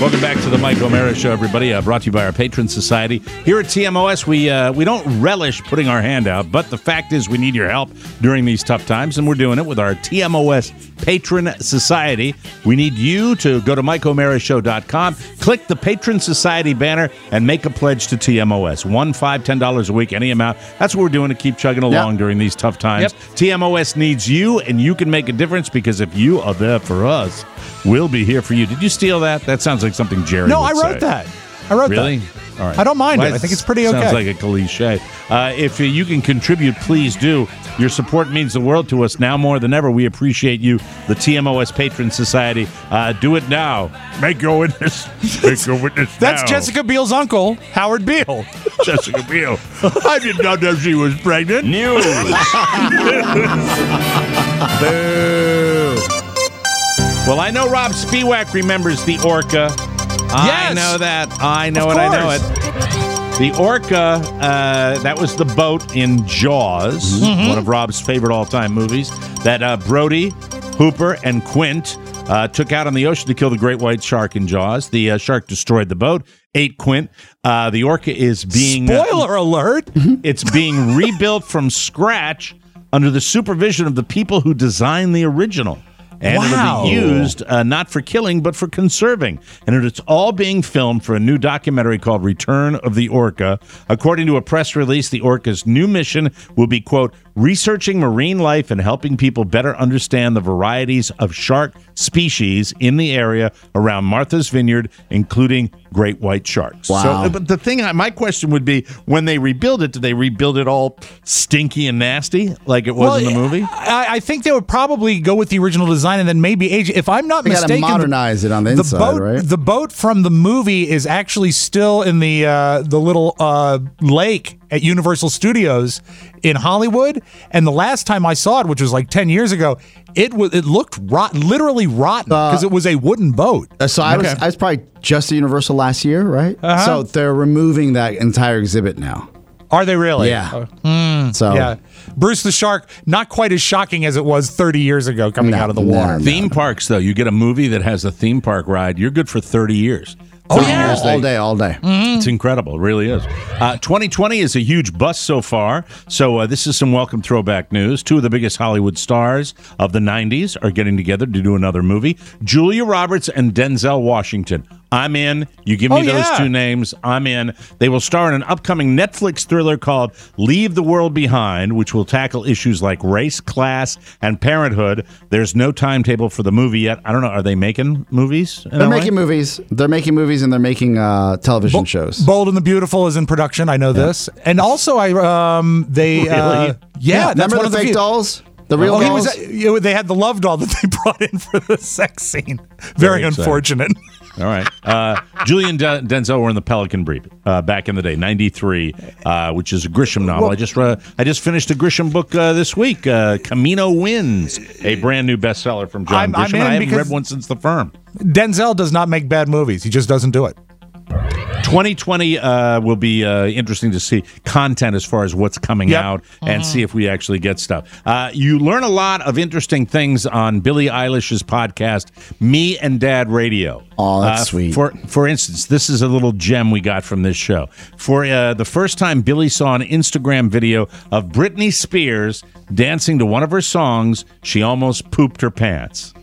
Welcome back to the Mike O'Meara Show, everybody. Brought to you by our Patron Society. Here at TMOS, we don't relish putting our hand out, but the fact is we need your help during these tough times, and we're doing it with our TMOS Patron Society. We need you to go to MikeO'MearaShow.com, click the Patron Society banner, and make a pledge to TMOS. $1, $5, $10 a week, any amount. That's what we're doing to keep chugging along during these tough times. Yep. TMOS needs you, and you can make a difference because if you are there for us, we'll be here for you. Did you steal that? That sounds like something Jerry would say. No, I wrote that. Really? All right. I don't mind it. I think it's pretty okay. Sounds like a cliche. If you can contribute, please do. Your support means the world to us now more than ever. We appreciate you, the TMOS Patron Society. Do it now. Make your witness. Make your witness now. That's Jessica Biel's uncle, Howard Beale. Jessica Biel. I did not know she was pregnant. News. Boo. Well, I know Rob Spiewak remembers the orca. Yes. I know that. I know it. I know it. The orca, that was the boat in Jaws, one of Rob's favorite all-time movies, that Brody, Hooper, and Quint took out on the ocean to kill the great white shark in Jaws. The shark destroyed the boat, ate Quint. The orca is being... Spoiler alert! It's being rebuilt from scratch under the supervision of the people who designed the original. And it'll be used not for killing, but for conserving. And it's all being filmed for a new documentary called Return of the Orca. According to a press release, the orca's new mission will be, quote, researching marine life and helping people better understand the varieties of shark species in the area around Martha's Vineyard, including great white sharks. Wow. So, but the thing, my question would be, when they rebuild it, do they rebuild it all stinky and nasty like it was in the movie? I think they would probably go with the original design and then maybe age it. If I'm not mistaken, gotta modernize it on the inside, boat, right? The boat from the movie is actually still in the little lake at Universal Studios in Hollywood, and the last time I saw it, which was like 10 years ago, it looked literally rotten because it was a wooden boat. I was probably just at Universal last year, right? Uh-huh. So they're removing that entire exhibit now. Are they really? Yeah. Bruce the Shark, not quite as shocking as it was 30 years ago coming out of the water. Theme parks, though. You get a movie that has a theme park ride, you're good for 30 years. Oh, yeah. All day. Mm-hmm. It's incredible. It really is. 2020 is a huge bust so far. So this is some welcome throwback news. Two of the biggest Hollywood stars of the 90s are getting together to do another movie. Julia Roberts and Denzel Washington. I'm in. You give me those two names, I'm in. They will star in an upcoming Netflix thriller called Leave the World Behind, which will tackle issues like race, class, and parenthood. There's no timetable for the movie yet. I don't know. Are they making movies? They're making movies. They're making movies and they're making television shows. Bold and the Beautiful is in production. I know this. And also, Really? That's one of the fake dolls? The real dolls? They had the love doll that they brought in for the sex scene. Very unfortunate. All right. Julie and Denzel were in the Pelican Brief back in the day, 93, which is a Grisham novel. Well, I just finished a Grisham book this week, Camino Wins, a brand new bestseller from John Grisham. I haven't read one since The Firm. Denzel does not make bad movies. He just doesn't do it. 2020 will be interesting to see content as far as what's coming out and see if we actually get stuff. You learn a lot of interesting things on Billie Eilish's podcast, Me and Dad Radio. Oh, that's sweet. For instance, this is a little gem we got from this show. For the first time, Billie saw an Instagram video of Britney Spears dancing to one of her songs, she almost pooped her pants.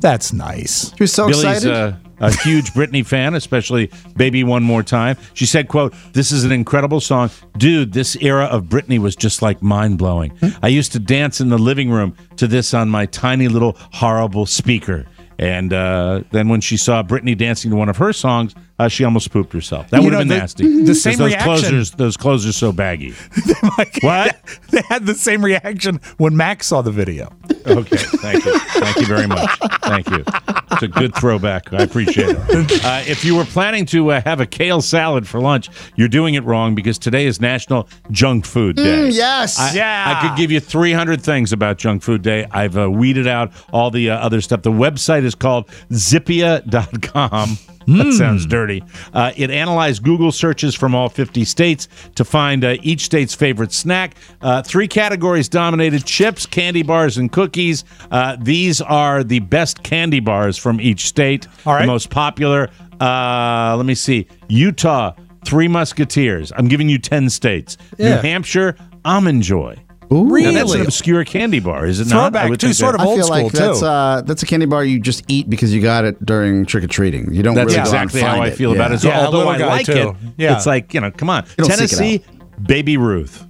That's nice. She was so excited. a huge Britney fan, especially Baby One More Time. She said, quote, "This is an incredible song. Dude, this era of Britney was just like mind-blowing. I used to dance in the living room to this on my tiny little horrible speaker." And then when she saw Britney dancing to one of her songs, she almost pooped herself. That would have been nasty. The same reaction. Those closers so baggy. Like, what? They had the same reaction when Max saw the video. Okay, thank you. Thank you very much. Thank you. It's a good throwback. I appreciate it. If you were planning to have a kale salad for lunch, you're doing it wrong because today is National Junk Food Day. Yes. I could give you 300 things about Junk Food Day. I've weeded out all the other stuff. The website is called Zippia.com. That sounds dirty. It analyzed Google searches from all 50 states to find each state's favorite snack. Three categories dominated: chips, candy bars, and cookies. These are the best candy bars from each state. All right. The most popular. Let me see. Utah, Three Musketeers. I'm giving you 10 states. Yeah. New Hampshire, Almond Joy. Ooh, really? Now that's an obscure candy bar, is it not? Throwback, too, sort of old school, too. I feel like that's a candy bar you just eat because you got it during trick-or-treating. You don't really go and find it. That's exactly how I feel about it. Although I like it, it's like, come on. Tennessee, Baby Ruth.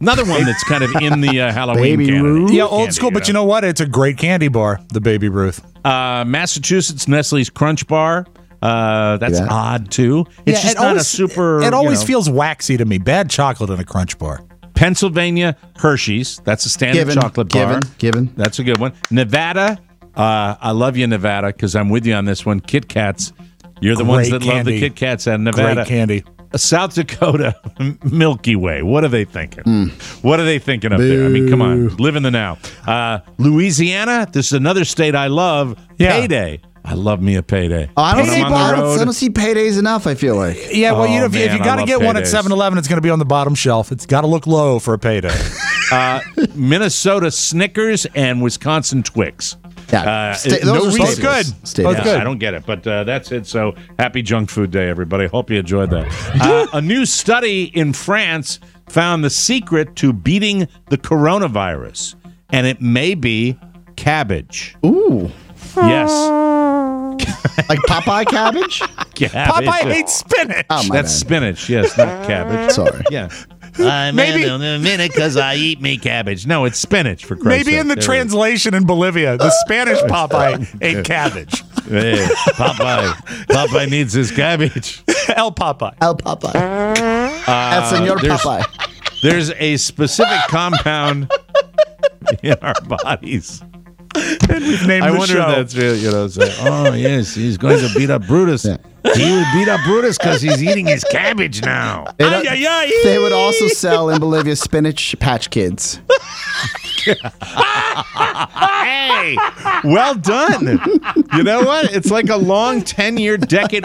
Another one that's kind of in the Halloween candy. Yeah, old school, but you know what? It's a great candy bar, the Baby Ruth. Massachusetts, Nestle's Crunch Bar. That's odd, too. It's just not a super... It always feels waxy to me. Bad chocolate in a Crunch Bar. Pennsylvania, Hershey's. That's a standard chocolate bar. Given. That's a good one. Nevada. I love you, Nevada, because I'm with you on this one. Kit Kats. You're the ones that love the Kit Kats out of Nevada. Great candy. South Dakota, Milky Way. What are they thinking? What are they thinking up there? I mean, come on. Live in the now. Louisiana. This is another state I love. Yeah. Payday. I love me a Payday. I don't see Paydays enough, I feel like. Yeah, well, if you got to get one at 7-Eleven, it's going to be on the bottom shelf. It's got to look low for a Payday. Minnesota Snickers and Wisconsin Twix. Yeah, those are good. I don't get it, but that's it. So happy Junk Food Day, everybody. Hope you enjoyed that. A new study in France found the secret to beating the coronavirus, and it may be cabbage. Ooh. Yes. Like Popeye cabbage? Popeye hates spinach. Oh, that's spinach, yes, not cabbage. Sorry. Yeah. I'm in a minute because I eat me cabbage. No, it's spinach, for Christ's sake. Maybe in the translation in Bolivia, the Spanish Popeye ate cabbage. Hey, Popeye needs his cabbage. El Popeye. El Señor Popeye. There's a specific compound in our bodies. I wonder if that's real. Oh, yes, he's going to beat up Brutus. Yeah. He will beat up Brutus because he's eating his cabbage now. They would also sell in Bolivia Spinach Patch Kids. Hey, well done. You know what? It's like a long 10-year,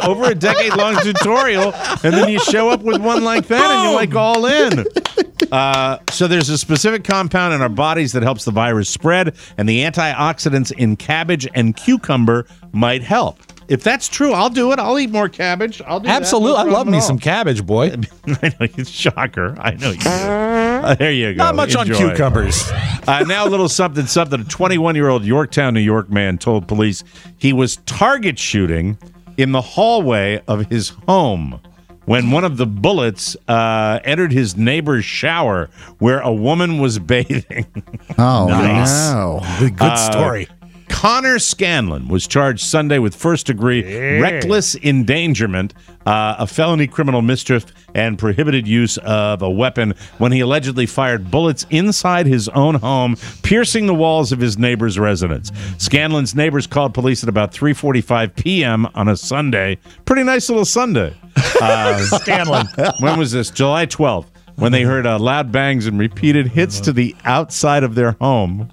over a decade-long tutorial, and then you show up with one like that, and you're like all in. So there's a specific compound in our bodies that helps the virus spread, and the antioxidants in cabbage and cucumber might help. If that's true, I'll do it. I'll eat more cabbage. I'll do absolutely. No, I love me some cabbage, boy. I know it's shocker. I know you do. There you go. Not much on cucumbers. Now a little something. A 21-year-old Yorktown, New York man told police he was target shooting in the hallway of his home when one of the bullets entered his neighbor's shower where a woman was bathing. Oh, nice. Wow. Good story. Connor Scanlon was charged Sunday with first-degree reckless endangerment, a felony criminal mischief, and prohibited use of a weapon when he allegedly fired bullets inside his own home, piercing the walls of his neighbor's residence. Scanlon's neighbors called police at about 3:45 p.m. on a Sunday. Pretty nice little Sunday. Scanlon. When was this? July 12th, when they heard loud bangs and repeated hits to the outside of their home.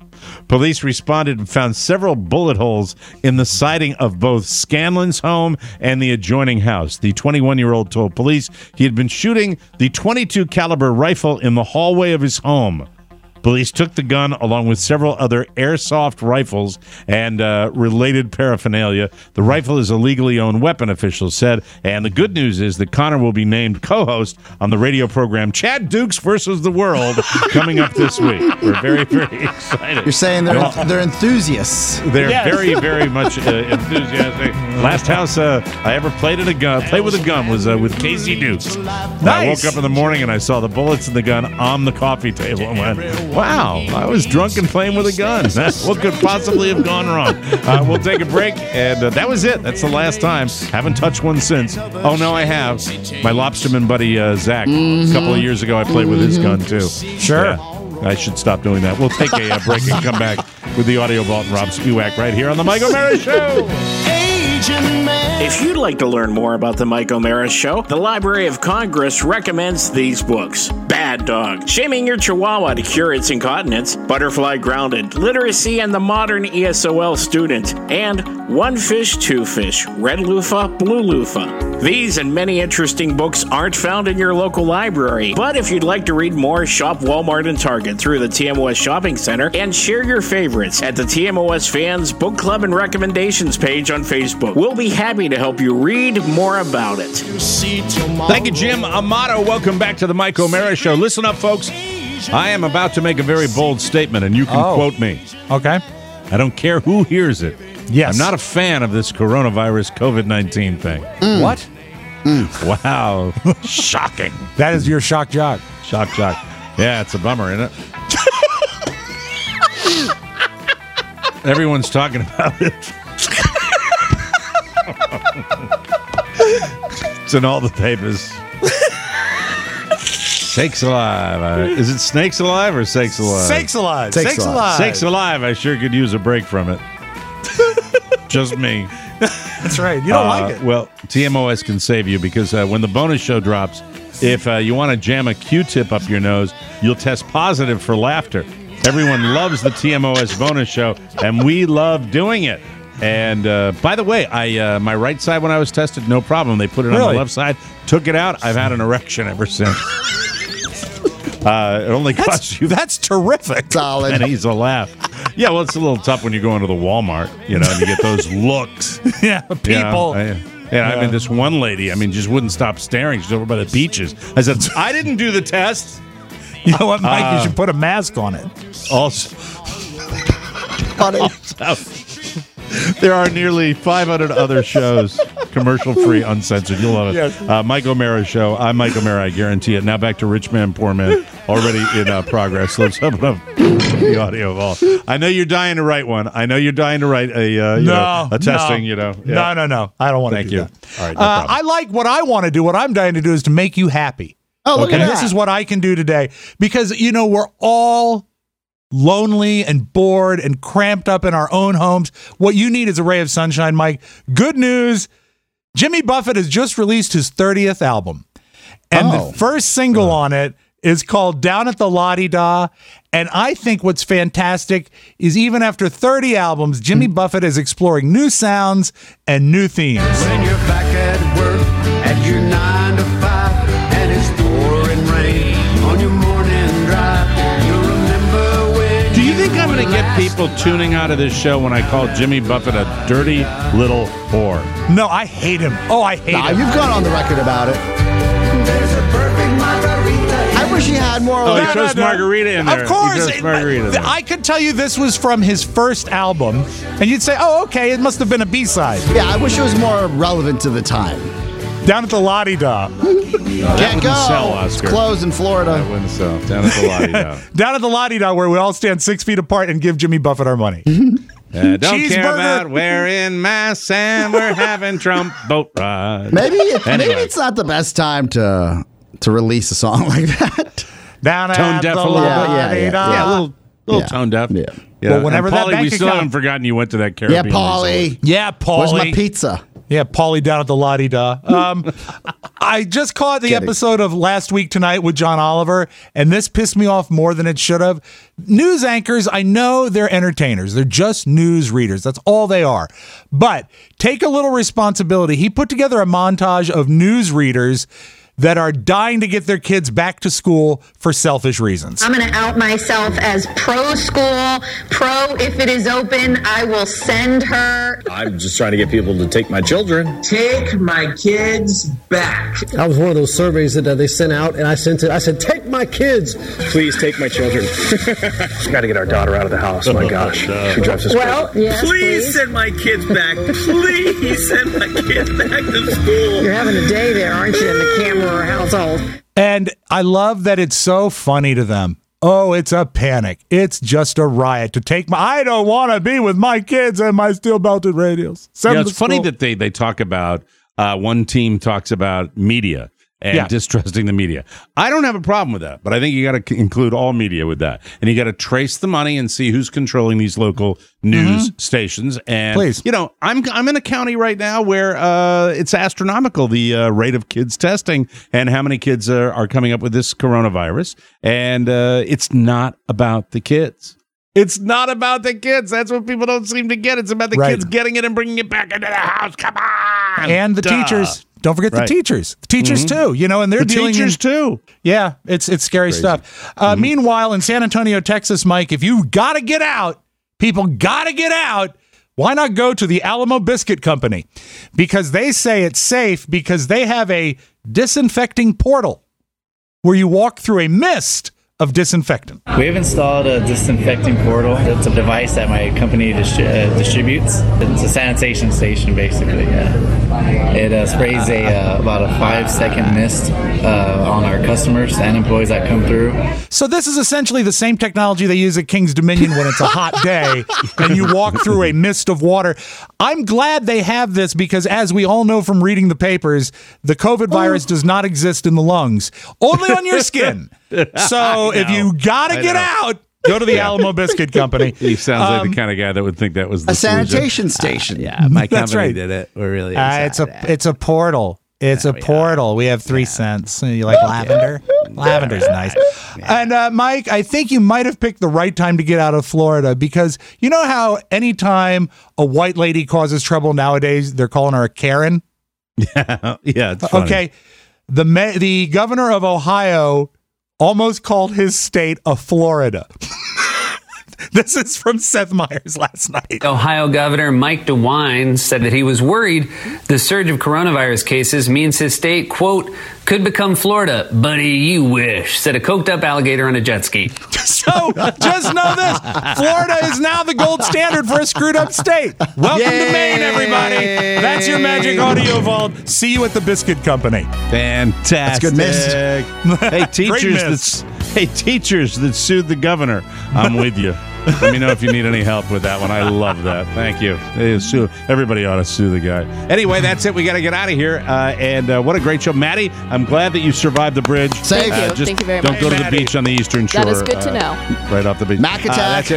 Police responded and found several bullet holes in the siding of both Scanlon's home and the adjoining house. The 21-year-old told police he had been shooting the .22 caliber rifle in the hallway of his home. Police took the gun along with several other airsoft rifles and related paraphernalia. The rifle is a legally owned weapon, officials said. And the good news is that Connor will be named co-host on the radio program Chad Dukes versus the World coming up this week. We're very, very excited. You're saying they're enthusiasts. They're very, very much enthusiastic. Last house I ever played at a gun, played with a gun was with Casey Dukes. Nice. I woke up in the morning and I saw the bullets in the gun on the coffee table and went, wow, I was drunk and playing with a gun. What could possibly have gone wrong? We'll take a break, and that was it. That's the last time. Haven't touched one since. Oh, no, I have. My lobsterman buddy, Zach, a couple of years ago, I played with his gun, too. Sure. Yeah. I should stop doing that. We'll take a break and come back with the Audio Vault and Rob Spiewak right here on The Mike O'Meara Show. If you'd like to learn more about The Mike O'Meara Show, the Library of Congress recommends these books. Bad Dog, Shaming Your Chihuahua to Cure Its Incontinence, Butterfly Grounded, Literacy and the Modern ESOL Student, and One Fish, Two Fish, Red Loofah, Blue Loofah. These and many interesting books aren't found in your local library, but if you'd like to read more, shop Walmart and Target through the TMOS Shopping Center and share your favorites at the TMOS Fans Book Club and Recommendations page on Facebook. We'll be happy to help you read more about it. Thank you, Jim Amato. Welcome back to the Mike O'Meara Show. Listen up, folks. I am about to make a very bold statement, and you can quote me. Okay. I don't care who hears it. Yes. I'm not a fan of this coronavirus COVID-19 thing. What? Wow. Shocking. That is your shock jock. Shock jock. Yeah, it's a bummer, isn't it? Everyone's talking about it. It's in all the papers. Snake's alive. Is it snakes alive or sakes alive? Sakes alive. Sakes alive. Sakes alive. I sure could use a break from it. Just me. That's right. You don't like it. Well, TMOS can save you because when the bonus show drops, if you want to jam a Q-tip up your nose, you'll test positive for laughter. Everyone loves the TMOS bonus show, and we love doing it. And by the way, I my right side when I was tested, no problem. They put it on the left side, took it out. I've had an erection ever since. It only costs you. That's terrific. Solid. And he's a laugh. Yeah, well, it's a little tough when you go into the Walmart, you know, and you get those looks. Yeah, people. Yeah, I mean, this one lady, I mean, just wouldn't stop staring. She's over by the beaches. I said, I didn't do the test. You know what, Mike? You should put a mask on it. Also. There are nearly 500 other shows, commercial-free, uncensored. You'll love it. Yes. Mike O'Meara Show. I'm Mike O'Meara, I guarantee it. Now back to Rich Man, Poor Man, already in progress. Let's open up the Audio Vault. I know you're dying to write one. I know you're dying to write a testing, you know. Yeah. No. I don't want to do that. Thank you. All right, no problem. I like what I want to do. What I'm dying to do is to make you happy. Oh, look at that. This is what I can do today because, you know, we're all lonely and bored and cramped up in our own homes. What you need is a ray of sunshine, Mike. Good news. Jimmy Buffett has just released his 30th album. And the first single on it is called Down at the La-Di-Da. And I think what's fantastic is even after 30 albums, Jimmy Buffett is exploring new sounds and new themes. When you're back at work at your 9 to 5 and it's pouring rain on your morning drive. I'm going to get people tuning out of this show when I call Jimmy Buffett a dirty little whore. No, I hate him. I hate him. You've gone on the record about it. There's a perfect margarita. I wish he had more. Oh, he chose margarita in there. Of course. I could tell you this was from his first album, and you'd say, oh, okay, it must have been a B-side. Yeah, I wish it was more relevant to the time. Down at the La-Di-Da. Can't go. Sell, Oscar. It's closed in Florida. That wouldn't sell. Down at the La-Di-Da. Down at the La-Di-Da where we all stand 6 feet apart and give Jimmy Buffett our money. Don't care about we're in mass and we're having Trump boat rides. Maybe it's not the best time to release a song like that. Down at the La-Di-Da. Yeah, a little tone deaf. Yeah. Well, whenever and Pauly, we still haven't forgotten you went to that Caribbean. Yeah, Pauly. Yeah, Pauly. Where's my pizza? Yeah, Paulie down at the La-Di-Da. I just caught the episode of Last Week Tonight with John Oliver, and this pissed me off more than it should have. News anchors, I know they're entertainers. They're just news readers. That's all they are. But take a little responsibility. He put together a montage of news readers that are dying to get their kids back to school for selfish reasons. I'm going to out myself as pro-school, pro if it is open, I will send her. I'm just trying to get people to take my children. Take my kids back. That was one of those surveys that they sent out, and I sent it. I said, take my kids. Please take my children. Got to get our daughter out of the house. Oh, my gosh. She drives us crazy. Yes, please send my kids back. Please send my kids back to school. You're having a day there, aren't you, in the camera? Household. And I love that it's so funny to them. Oh, it's a panic. It's just a riot to take my... I don't want to be with my kids and my steel-belted radios. Yeah, it's funny that they talk about... one team talks about media and distrusting the media. I don't have a problem with that, but I think you got to include all media with that. And you got to trace the money and see who's controlling these local news stations. And, please. You know, I'm in a county right now where it's astronomical, the rate of kids testing and how many kids are coming up with this coronavirus. And it's not about the kids. It's not about the kids. That's what people don't seem to get. It's about the kids getting it and bringing it back into the house. Come on. And the teachers. Don't forget the teachers. The teachers, too. You know, and they're dealing teachers, too. Yeah, it's scary stuff. Meanwhile, in San Antonio, Texas, Mike, if you got to get out, people got to get out, why not go to the Alamo Biscuit Company? Because they say it's safe because they have a disinfecting portal where you walk through a mist of disinfectant. We have installed a disinfecting portal. It's a device that my company distributes. It's a sanitation station, basically. Yeah. It sprays about a 5-second mist on our customers and employees that come through. So this is essentially the same technology they use at King's Dominion when it's a hot day and you walk through a mist of water. I'm glad they have this because, as we all know from reading the papers, the COVID virus does not exist in the lungs, only on your skin. So if you gotta get out, go to the Alamo Biscuit Company. He sounds like the kind of guy that would think that was the sanitation station. Yeah, my company did it. We're really it's a portal. It's a portal. We have 3 cents. You like lavender? Lavender's nice. Yeah. And Mike, I think you might have picked the right time to get out of Florida because you know how anytime a white lady causes trouble nowadays, they're calling her a Karen. Yeah. It's funny. Okay. The governor of Ohio almost called his state a Florida. This is from Seth Meyers last night. Ohio Governor Mike DeWine said that he was worried the surge of coronavirus cases means his state, quote, could become Florida. Buddy, you wish, said a coked-up alligator on a jet ski. So, just know this. Florida is now the gold standard for a screwed-up state. Welcome to Maine, everybody. That's your Magic Audio Vault. See you at the Biscuit Company. Fantastic. That's good mist. Hey, teachers that sued the governor, I'm with you. Let me know if you need any help with that one. I love that. Thank you. Everybody ought to sue the guy. Anyway, that's it. We got to get out of here. And what a great show. Maddie, I'm glad that you survived the bridge. Thank you. Thank you very much. Don't go to the beach on the eastern shore. That is good to know. Right off the beach. Mac attack. That's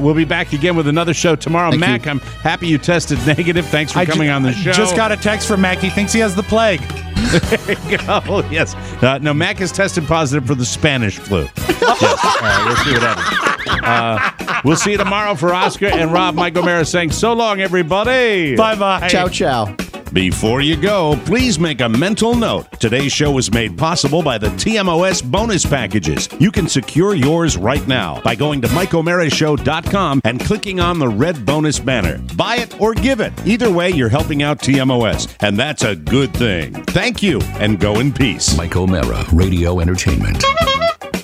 it. We'll be back again with another show tomorrow. Mac, I'm happy you tested negative. Thanks for coming on the show. I just got a text from Mac. He thinks he has the plague. There you go. Yes. No, Mac has tested positive for the Spanish flu. Yes. We'll see what happens. We'll see you tomorrow for Oscar and Rob. Mike O'Meara saying so long, everybody. Bye-bye. Ciao, ciao. Before you go, please make a mental note. Today's show was made possible by the TMOS bonus packages. You can secure yours right now by going to MikeO'MearaShow.com and clicking on the red bonus banner. Buy it or give it. Either way, you're helping out TMOS, and that's a good thing. Thank you, and go in peace. Mike O'Meara, Radio Entertainment.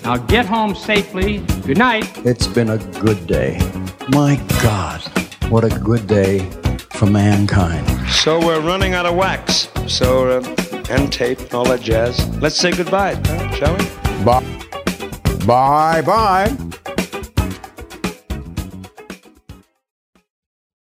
Now get home safely. Good night. It's been a good day. My God, what a good day for mankind. So we're running out of wax. So, and tape and all that jazz. Let's say goodbye, shall we? Bye. Bye-bye.